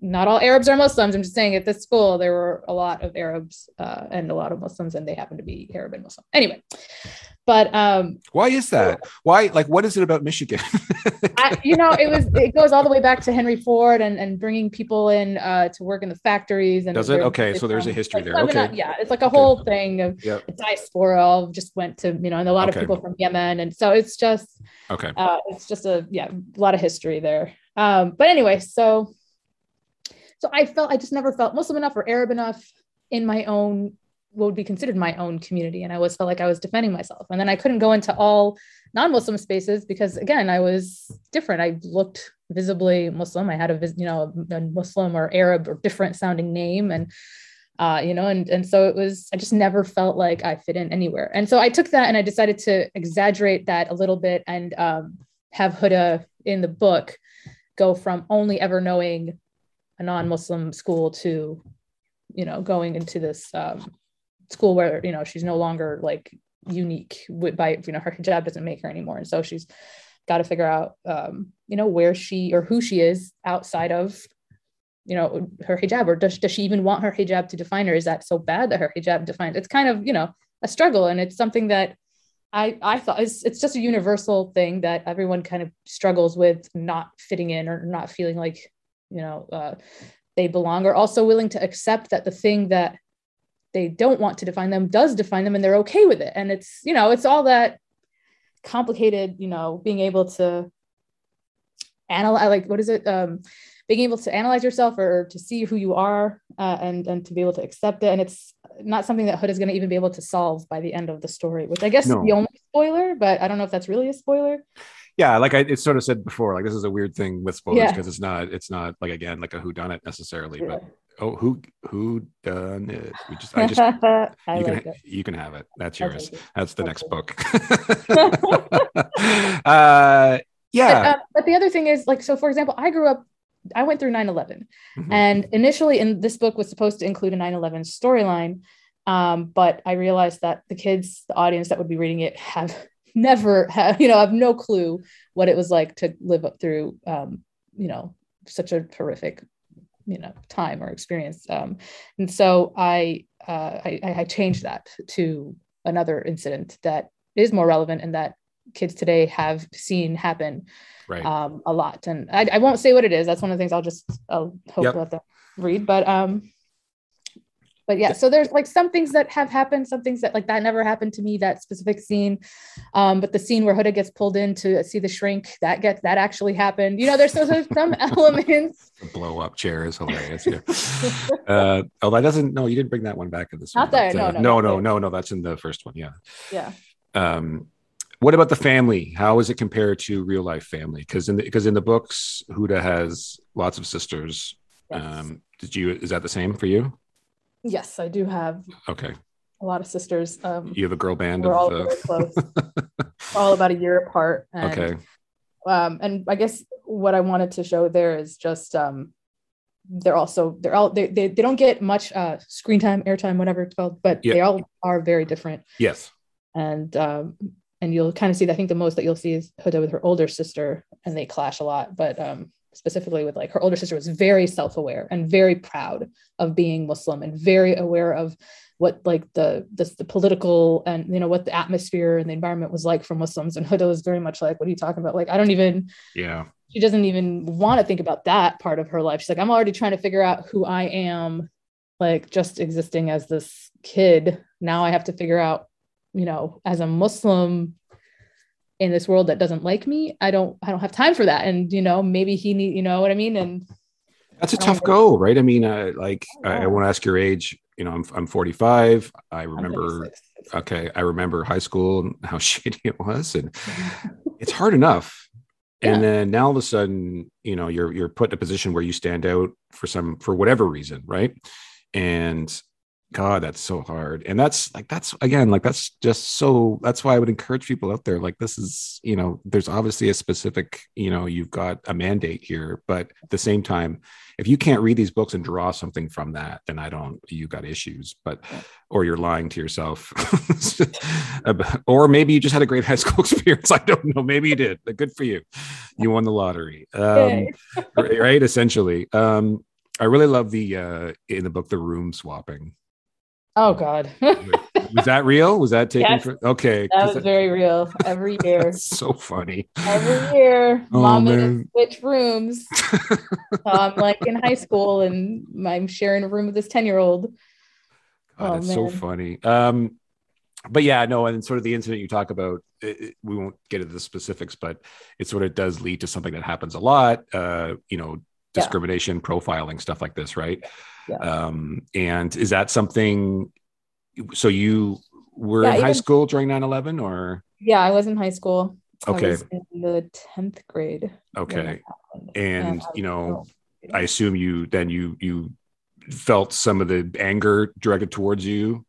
not all Arabs are Muslims. I'm just saying at this school, there were a lot of Arabs and a lot of Muslims, and they happen to be Arab and Muslim. Anyway, but why is that? Why? Like, what is it about Michigan? It goes all the way back to Henry Ford and bringing people in to work in the factories. And does it? Okay, so there's a history there. Okay, it's like a whole thing of diaspora. Just went to, you know, and a lot of people from Yemen, and so it's just a lot of history there. But anyway, so I just never felt Muslim enough or Arab enough in my own, what would be considered my own community. And I always felt like I was defending myself. And then I couldn't go into all non-Muslim spaces because, again, I was different. I looked visibly Muslim. I had a Muslim or Arab or different sounding name. And, you know, and so it was, I just never felt like I fit in anywhere. And so I took that and I decided to exaggerate that a little bit and have Huda in the book go from only ever knowing a non-Muslim school to, you know, going into this school where, you know, she's no longer like unique by, you know, her hijab doesn't make her anymore. And so she's got to figure out, you know, where she or who she is outside of, you know, her hijab, or does she even want her hijab to define her? Is that so bad that her hijab defines? It's kind of, you know, a struggle. And it's something that I thought it's just a universal thing that everyone kind of struggles with, not fitting in or not feeling like, you know, they belong, or also willing to accept that the thing that they don't want to define them does define them, and they're okay with it. And it's, you know, it's all that complicated, you know, being able to analyze, like, what is it? Being able to analyze yourself, or to see who you are, and to be able to accept it. And it's not something that Huda is going to even be able to solve by the end of the story, which I guess is the only spoiler, but I don't know if that's really a spoiler. Yeah. Like I sort of said before, like, this is a weird thing with spoilers because it's not like, again, like a whodunit necessarily, but who done it? I just you can have it. That's yours. That's the next book. Yeah. But the other thing is, like, so for example, I went through 9/11, mm-hmm. and initially in this book was supposed to include a 9/11 storyline. But I realized that the audience that would be reading it have no clue what it was like to live up through, you know, such a horrific, you know, time or experience. And so I changed that to another incident that is more relevant and that kids today have seen happen a lot. And I won't say what it is. That's one of the things I'll hope let them read, but yeah, so there's like some things that have happened, some things that like that never happened to me, that specific scene. But the scene where Huda gets pulled in to see the shrink, that actually happened. You know, there's some elements. The blow up chair is hilarious. Yeah. You didn't bring that one back in this one. No, that's in the first one. Yeah. Yeah. What about the family? How is it compared to real life family? Because in the books, Huda has lots of sisters. Yes. Is that the same for you? Yes, I do have. Okay. A lot of sisters. You have a girl band. We're all really close. All about a year apart. And, okay. And I guess what I wanted to show there is just they don't get much screen time, airtime, whatever it's called, but they all are very different. Yes. And you'll kind of see that. I think the most that you'll see is Huda with her older sister, and they clash a lot, but specifically with like her older sister was very self-aware and very proud of being Muslim and very aware of what like the political and, you know, what the atmosphere and the environment was like for Muslims. And Huda was very much like, what are you talking about? Like, she doesn't even want to think about that part of her life. She's like, I'm already trying to figure out who I am, like just existing as this kid. Now I have to figure out, you know, as a Muslim in this world that doesn't like me, I don't have time for that. And, you know, maybe he need, you know what I mean? And that's a tough go, right? I mean, I won't ask your age, you know, I'm 45. I remember high school and how shitty it was. And it's hard enough. And then now all of a sudden, you know, you're put in a position where you stand out for whatever reason. Right. And God, that's so hard. And that's why I would encourage people out there. Like, this is, you know, there's obviously a specific, you know, you've got a mandate here, but at the same time, if you can't read these books and draw something from that, then you got issues, or you're lying to yourself, or maybe you just had a great high school experience. I don't know. Maybe you did. Good for you. You won the lottery. Right. Essentially. I really love in the book, the room swapping. Oh God. Was that real? Was that taken? Yes. Okay. That was very real. Every year. That's so funny. Every year. Oh, Mom and I switch rooms. So I'm like in high school and I'm sharing a room with this 10-year-old. God, that's so funny. But yeah, no. And sort of the incident you talk about, we won't get into the specifics, but it sort of does lead to something that happens a lot, you know, discrimination, profiling, stuff like this. Right. Yeah. And is that something, so you were in high school during 9/11 or? Yeah, I was in high school. Okay. I was in the 10th grade. Okay. And you know, I assume you felt some of the anger directed towards you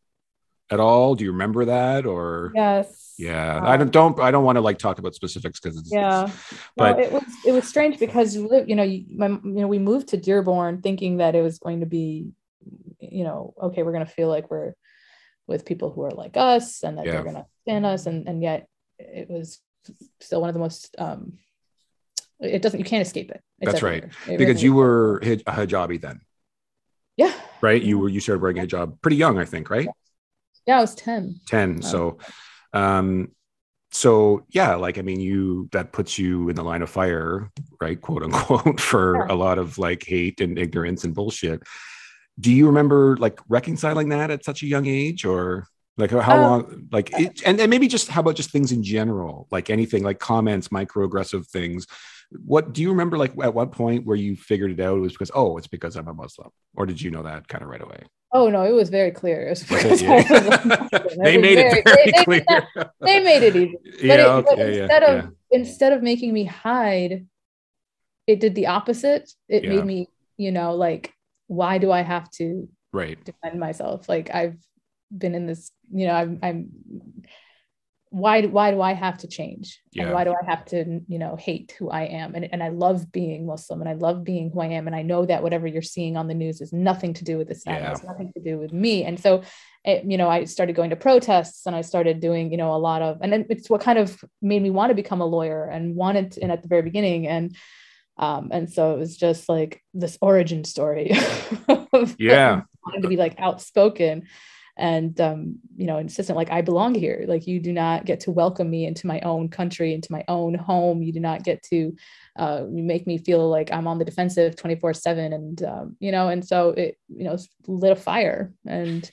at all. Do you remember that or? Yes. Yeah. I don't want to like talk about specifics because it was strange because we moved to Dearborn thinking that it was going to be, you know, okay, we're going to feel like we're with people who are like us and that they're going to understand us. And yet it was still one of the most, it doesn't, you can't escape it. That's everywhere. Right. It because you were a hijabi then. Yeah. Right. You started wearing a hijab pretty young, I think, right? Yeah, I was 10. So, yeah, like, I mean, that puts you in the line of fire, right? Quote unquote, for a lot of like hate and ignorance and bullshit. Do you remember like reconciling that at such a young age, or like how long, like, and maybe just how about just things in general, like anything, like comments, microaggressive things. What do you remember, like at what point where you figured it out? It was because, oh, it's because I'm a Muslim, or did you know that kind of right away? Oh no, it was very clear. It was because they made it very clear. They made it easy. Yeah, but instead of making me hide, it did the opposite. It made me, you know, like, why do I have to defend myself? Like, I've been in this, you know, I'm why do I have to change? And why do I have to, you know, hate who I am? And I love being Muslim, and I love being who I am. And I know that whatever you're seeing on the news is nothing to do with Islam. It's nothing to do with me. And so, you know, I started going to protests, and I started doing, you know, a lot of, and then it's what kind of made me want to become a lawyer and wanted to, and at the very beginning. And so it was just like this origin story of wanting to be like outspoken and, you know, insistent, like, I belong here. Like, you do not get to welcome me into my own country, into my own home. You do not get to make me feel like I'm on the defensive 24/7. And, you know, and so it, you know, lit a fire, and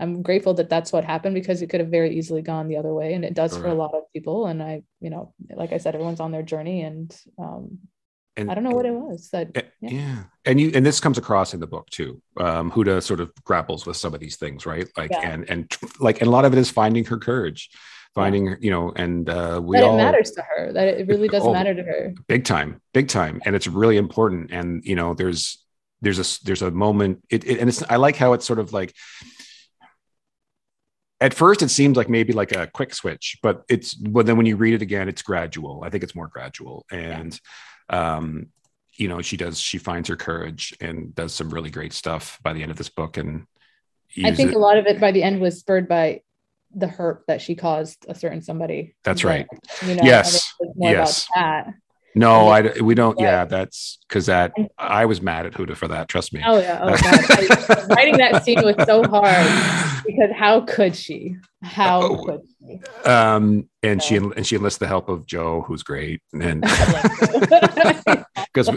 I'm grateful that that's what happened, because it could have very easily gone the other way. And it does for a lot of people. And I, you know, like I said, everyone's on their journey, and I don't know what it was. And this comes across in the book too. Huda sort of grapples with some of these things, right? Like, and a lot of it is finding her courage, finding, you know, and it matters to her, that it really does matter to her. Big time. And it's really important. And, you know, there's a moment I like how it's sort of like, at first, it seems like maybe like a quick switch, but then when you read it again, it's gradual. I think it's more gradual. And, you know, she finds her courage and does some really great stuff by the end of this book. And I think a lot of it by the end was spurred by the hurt that she caused a certain somebody. That's right. You know, yes. Yes. About that. No, we don't. Yeah, that's because I was mad at Huda for that. Trust me. Oh yeah. Oh, God. Writing that scene was so hard, because how could she? She enlists the help of Joe, who's great, and because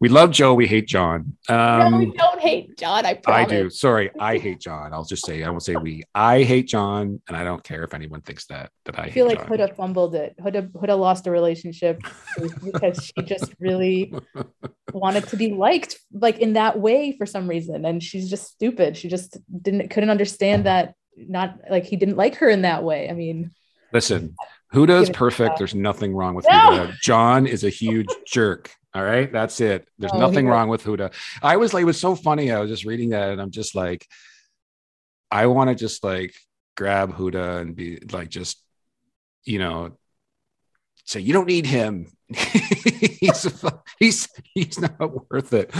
we love Joe, we hate John. No, we don't hate John. I promise. I do. Sorry, I hate John. I'll just say, I won't say we. I hate John, and I don't care if anyone thinks that I feel hate like John. Huda fumbled it. Huda lost a relationship because she just really wanted to be liked, like in that way, for some reason, and she's just stupid. She just couldn't understand that. Not like he didn't like her in that way. I mean, listen, Huda's perfect. There's nothing wrong with Huda. John is a huge jerk. All right, that's it. There's nothing wrong with Huda. I was like, it was so funny. I was just reading that, and I'm just like, I want to just like grab Huda and be like, just, you know, say you don't need him. he's not worth it.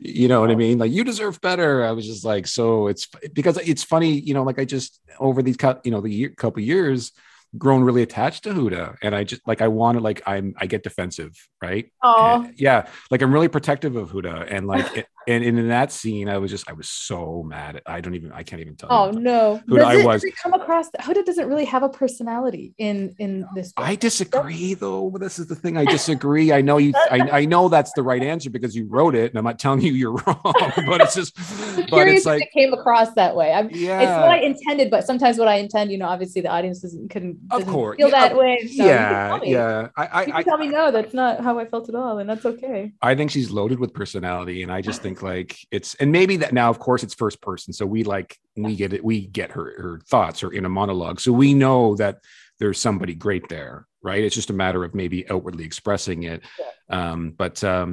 You know what I mean? Like, you deserve better. I was just like, so it's because it's funny, you know, like I just over these, you know, couple years grown really attached to Huda. And I just like, I want to like, I get defensive. Right. Oh yeah. Like, I'm really protective of Huda. And like, and in that scene, I was so mad. I can't even tell you. Oh no. Huda, Huda doesn't really have a personality in this book. I disagree though. This is the thing. I disagree. I know I know that's the right answer because you wrote it, and I'm not telling you you're wrong, but it's just, I'm curious it's like, if it came across that way. It's what I intended, but sometimes what I intend, you know, obviously the audience couldn't feel that way. So yeah. You can tell me, no, that's not how I felt at all. And that's okay. I think she's loaded with personality, and I just think like it's, and maybe that now, of course, it's first person. So we like, we get it. We get her thoughts or in a monologue. So we know that there's somebody great there, right? It's just a matter of maybe outwardly expressing it. Yeah.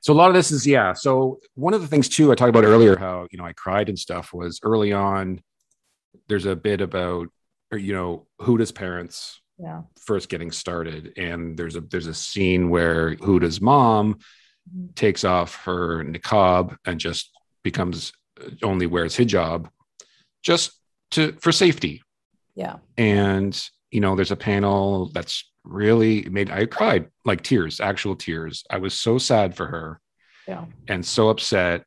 So a lot of this is, yeah. So one of the things too, I talked about earlier, how, you know, I cried and stuff was early on. There's a bit about, you know, Huda's parents first getting started, and there's a scene where Huda's mom takes off her niqab and just only wears hijab just for safety. Yeah, and you know, there's a panel that's I cried, like tears, actual tears. I was so sad for her, and so upset.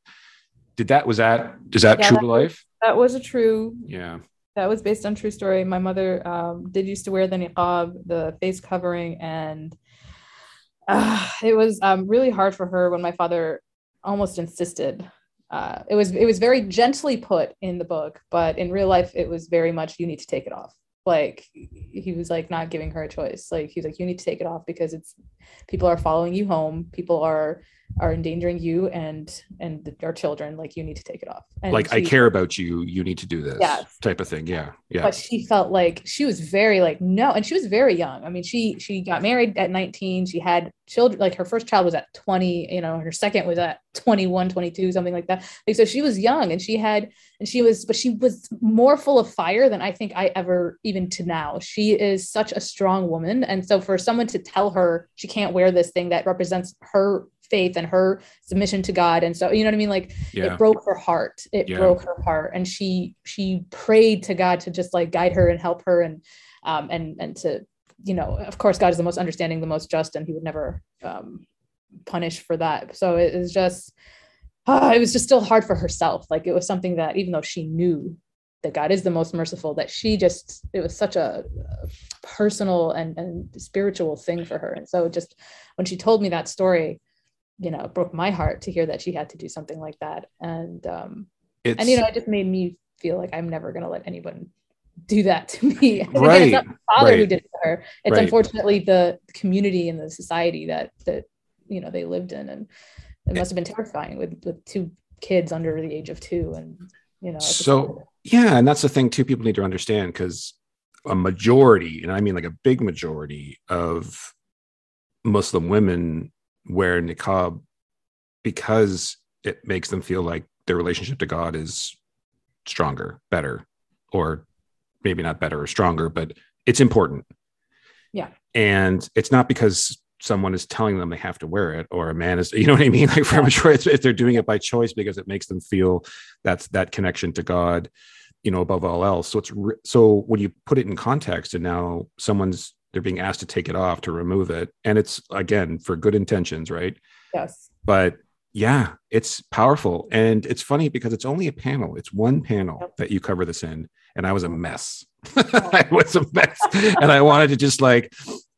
Is that true to life? That was a true. Yeah. That was based on true story. My mother did used to wear the niqab, the face covering, and it was really hard for her when my father almost insisted. It was very gently put in the book, but in real life, it was very much, you need to take it off. Like, he was like not giving her a choice. Like, he was like, you need to take it off because it's, people are following you home. People are endangering you and our children. Like, you need to take it off. And like, I care about you. You need to do this type of thing. Yeah. Yeah. But she felt like she was very like, no. And she was very young. I mean, she got married at 19. She had children. Like, her first child was at 20, you know, her second was at 21, 22, something like that. Like, so she was young and she was more full of fire than I think I ever, even to now. She is such a strong woman. And so for someone to tell her she can't wear this thing that represents her faith and her submission to God. And so, you know what I mean? Like, it broke her heart. It broke her heart. And she prayed to God to just like guide her and help her. And to, you know, of course, God is the most understanding, the most just, and he would never punish for that. So it is just, it was just still hard for herself. Like, it was something that, even though she knew that God is the most merciful, that she just, it was such a personal and spiritual thing for her. And so just when she told me that story, you know, it broke my heart to hear that she had to do something like that. And, and, you know, it just made me feel like I'm never going to let anyone do that to me. And right, again, it's not the father who did it to her. It's unfortunately the community and the society that, you know, they lived in. And it must've been terrifying with two kids under the age of two. And, you know, so yeah. And that's the thing too, people need to understand, because a majority, and I mean like a big majority of Muslim women wear niqab because it makes them feel like their relationship to God is stronger, better, or maybe not better or stronger, but it's important. Yeah. And it's not because someone is telling them they have to wear it, or a man is, you know what I mean? Like, for a choice, if they're doing it by choice, because it makes them feel that's that connection to God, you know, above all else. So it's, so when you put it in context, and now they're being asked to take it off, to remove it. And it's, again, for good intentions, right? Yes. But yeah, it's powerful. And it's funny because it's only a panel. It's one panel that you cover this in. And I was a mess. I was a mess. And I wanted to just like,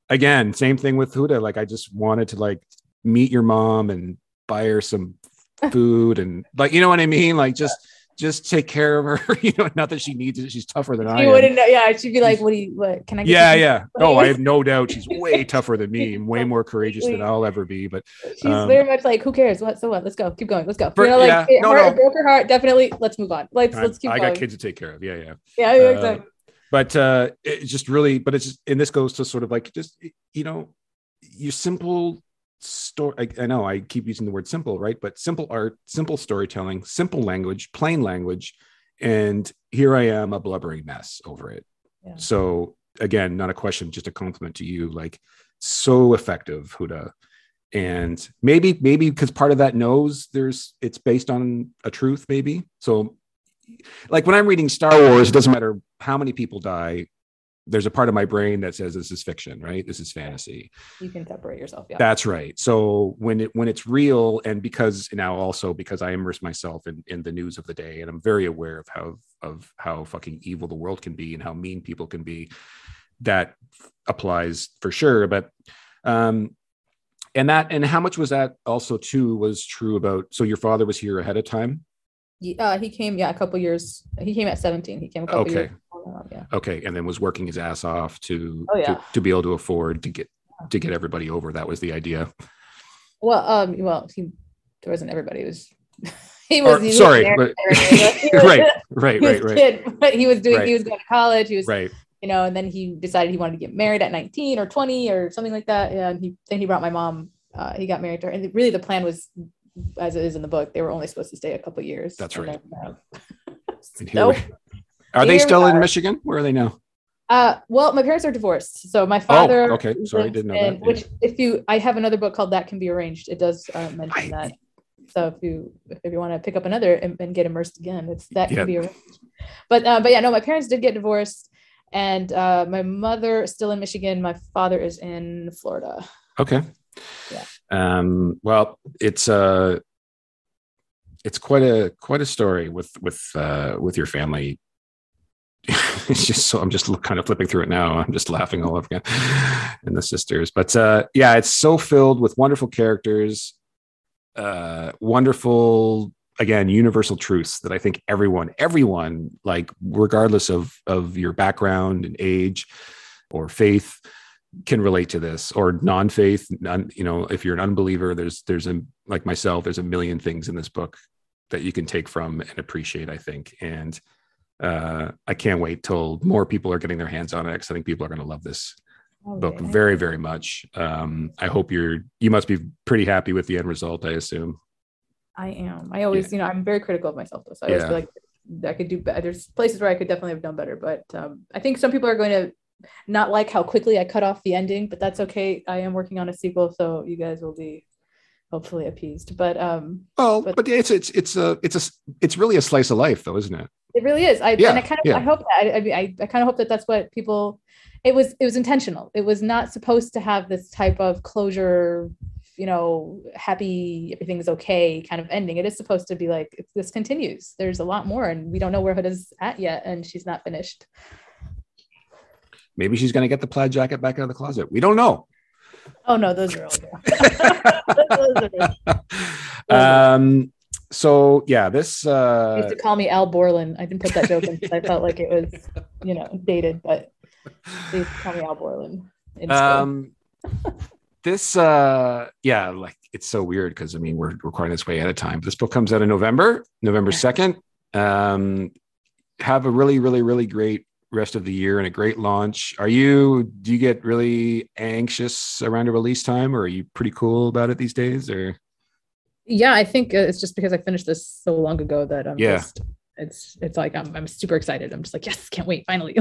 again, same thing with Huda. Like, I just wanted to like meet your mom and buy her some food and like, you know what I mean? Like, just take care of her, you know, not that she needs it. She's tougher than I am. Wouldn't know, she'd be like, what can I get? Yeah. Oh, I have no doubt. She's way tougher than me and way more courageous than I'll ever be. But she's very much like, who cares? What? So what? Let's go. Keep going. Let's go. It broke her heart. Definitely. Let's move on. Let's keep going. I got kids to take care of. Yeah. Yeah. Exactly. But it's just really, but it's just, and this goes to sort of like, just, you know, your simple story. I know I keep using the word simple, right? But simple art, simple storytelling, simple language, plain language. And here I am, a blubbering mess over it. Yeah. So again, not a question, just a compliment to you. Like, so effective, Huda. And maybe because part of that knows it's based on a truth, maybe. So like, when I'm reading Star Wars, it doesn't matter how many people die, there's a part of my brain that says this is fiction, right? This is fantasy. You can separate yourself. Yeah, that's right. So when it's real, and because I immerse myself in the news of the day, and I'm very aware of how fucking evil the world can be and how mean people can be, that applies for sure. But, and how much was that also too was true about, so your father was here ahead of time? He came, a couple years. He came at 17. He came a couple years. Okay. And then was working his ass off to be able to afford to get everybody over. That was the idea. Well, there wasn't everybody. But he was doing. Right. He was going to college. He was you know, and then he decided he wanted to get married at 19 or 20 or something like that. And he brought my mom. He got married to her, and really the plan was, as it is in the book, they were only supposed to stay a couple years. That's right. Are they still in Michigan? Where are they now? Well, my parents are divorced. So my father. Oh, okay. Sorry, I didn't know that. Which, I have another book called That Can Be Arranged. It does mention that. So if you want to pick up another and get immersed again, it's That Can Be Arranged. But yeah, no, my parents did get divorced. And my mother is still in Michigan. My father is in Florida. Okay. Yeah. Well, it's quite a story with your family. It's just so, I'm just kind of flipping through it now. I'm just laughing all over again, and the sisters. But yeah, it's so filled with wonderful characters, wonderful, again, universal truths that I think everyone, like regardless of your background and age or faith, can relate to this, or non-faith. You know, if you're an unbeliever, there's like myself, there's a million things in this book that you can take from and appreciate, I think. And I can't wait till more people are getting their hands on it, because I think people are going to love this book very, very much. I hope you must be pretty happy with the end result, I assume. I am. I always, you know, I'm very critical of myself, though. So I always feel like I could do better. There's places where I could definitely have done better, but I think some people are going to not like how quickly I cut off the ending, but that's okay. I am working on a sequel, so you guys will be hopefully appeased. But but it's really a slice of life, though, isn't it? It really is. I hope that. I kind of hope that that's what people. It was intentional. It was not supposed to have this type of closure, you know, happy, everything's okay kind of ending. It is supposed to be like, this continues. There's a lot more, and we don't know where Huda's at yet, and she's not finished. Maybe she's going to get the plaid jacket back out of the closet. We don't know. Oh no, those are all. So yeah, this. You used to call me Al Borland. I didn't put that joke in because I felt like it was, you know, dated, but they used to call me Al Borland. This, like, it's so weird because, I mean, we're recording this way ahead of time. This book comes out in November 2nd. Have a really, really, really great rest of the year and a great launch. Do you get really anxious around a release time, or are you pretty cool about it these days? Or yeah, I think it's just because I finished this so long ago that I'm just, it's like, I'm super excited. I'm just like, yes, can't wait. Finally.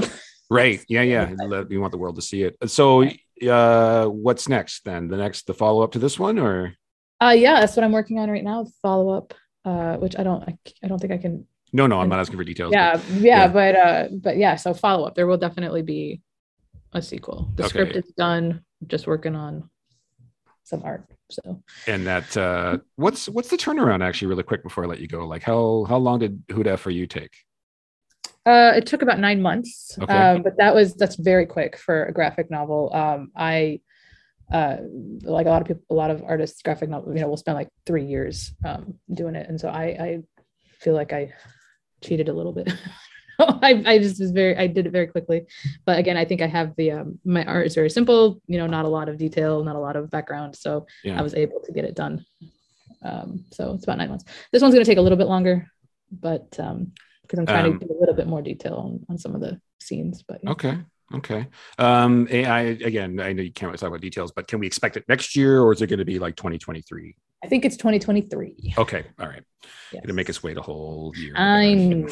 Right. Yeah. Yeah. You want the world to see it. So what's next then? The follow-up to this one, or? Yeah, that's what I'm working on right now. Follow-up, which I don't think I can. No, I'm not asking for details. Yeah. But yeah. So follow-up, there will definitely be a sequel. The script is done. I'm just working on some art. So, and that what's the turnaround, actually, really quick before I let you go? Like, how long did Huda for you take? It took about 9 months. Okay. But that's very quick for a graphic novel. I like a lot of artists, graphic novel, you know, will spend like 3 years doing it. And so I feel like I cheated a little bit. I did it very quickly. But again, I think I have my art is very simple, you know, not a lot of detail, not a lot of background. So I was able to get it done. So it's about 9 months. This one's going to take a little bit longer, but because I'm trying to do a little bit more detail on some of the scenes. But yeah. Okay. I know you can't talk about details, but can we expect it next year, or is it going to be like 2023? I think it's 2023. Okay. All right. Yes. Gonna make us wait a whole year. I know.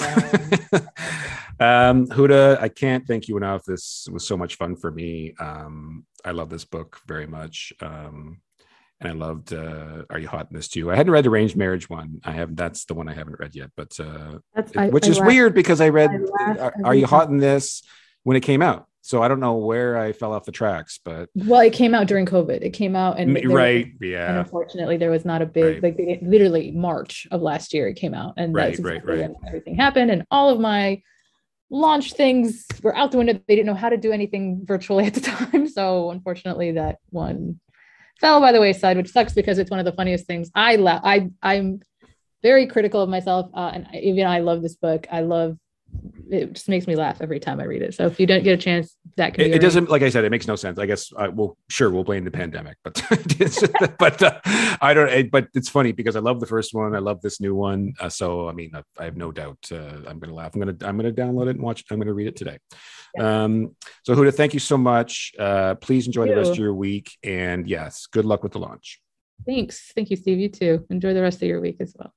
Huda, I can't thank you enough. This was so much fun for me. I love this book very much. And I loved Are You Hot in This Too? I hadn't read the Arranged Marriage one. That's the one I haven't read yet, but weird because I read Are You Hot in This when it came out. So I don't know where I fell off the tracks, but well, it came out during COVID. It came out and unfortunately, there was not a big literally March of last year it came out, and that's exactly when everything happened, and all of my launch things were out the window. They didn't know how to do anything virtually at the time, so unfortunately, that one fell by the wayside, which sucks because it's one of the funniest things. I'm very critical of myself, and even I love this book. It just makes me laugh every time I read it. So if you don't get a chance, that could be it doesn't, like I said, it makes no sense. I guess we'll blame the pandemic, but but it's funny because I love the first one. I love this new one. So, I mean, I have no doubt I'm going to laugh. I'm going to download it and watch it. I'm going to read it today. Yeah. So Huda, thank you so much. Please enjoy the rest of your week, and yes, good luck with the launch. Thanks. Thank you, Steve. You too. Enjoy the rest of your week as well.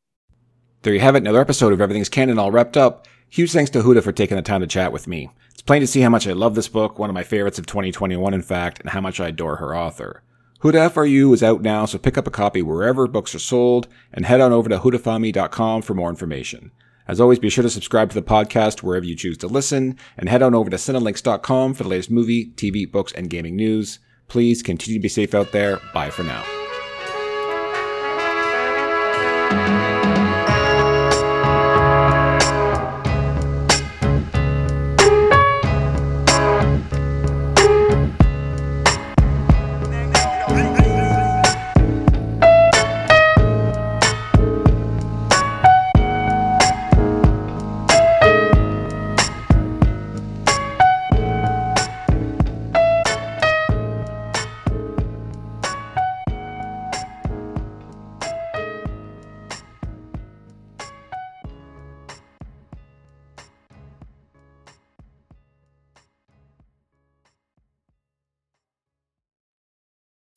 There you have it. Another episode of Everything's Canon all wrapped up. Huge thanks to Huda for taking the time to chat with me. It's plain to see how much I love this book, one of my favorites of 2021, in fact, and how much I adore her author. Huda for You is out now, so pick up a copy wherever books are sold, and head on over to hudafahmy.com for more information. As always, be sure to subscribe to the podcast wherever you choose to listen, and head on over to CineLinks.com for the latest movie, TV, books, and gaming news. Please continue to be safe out there. Bye for now.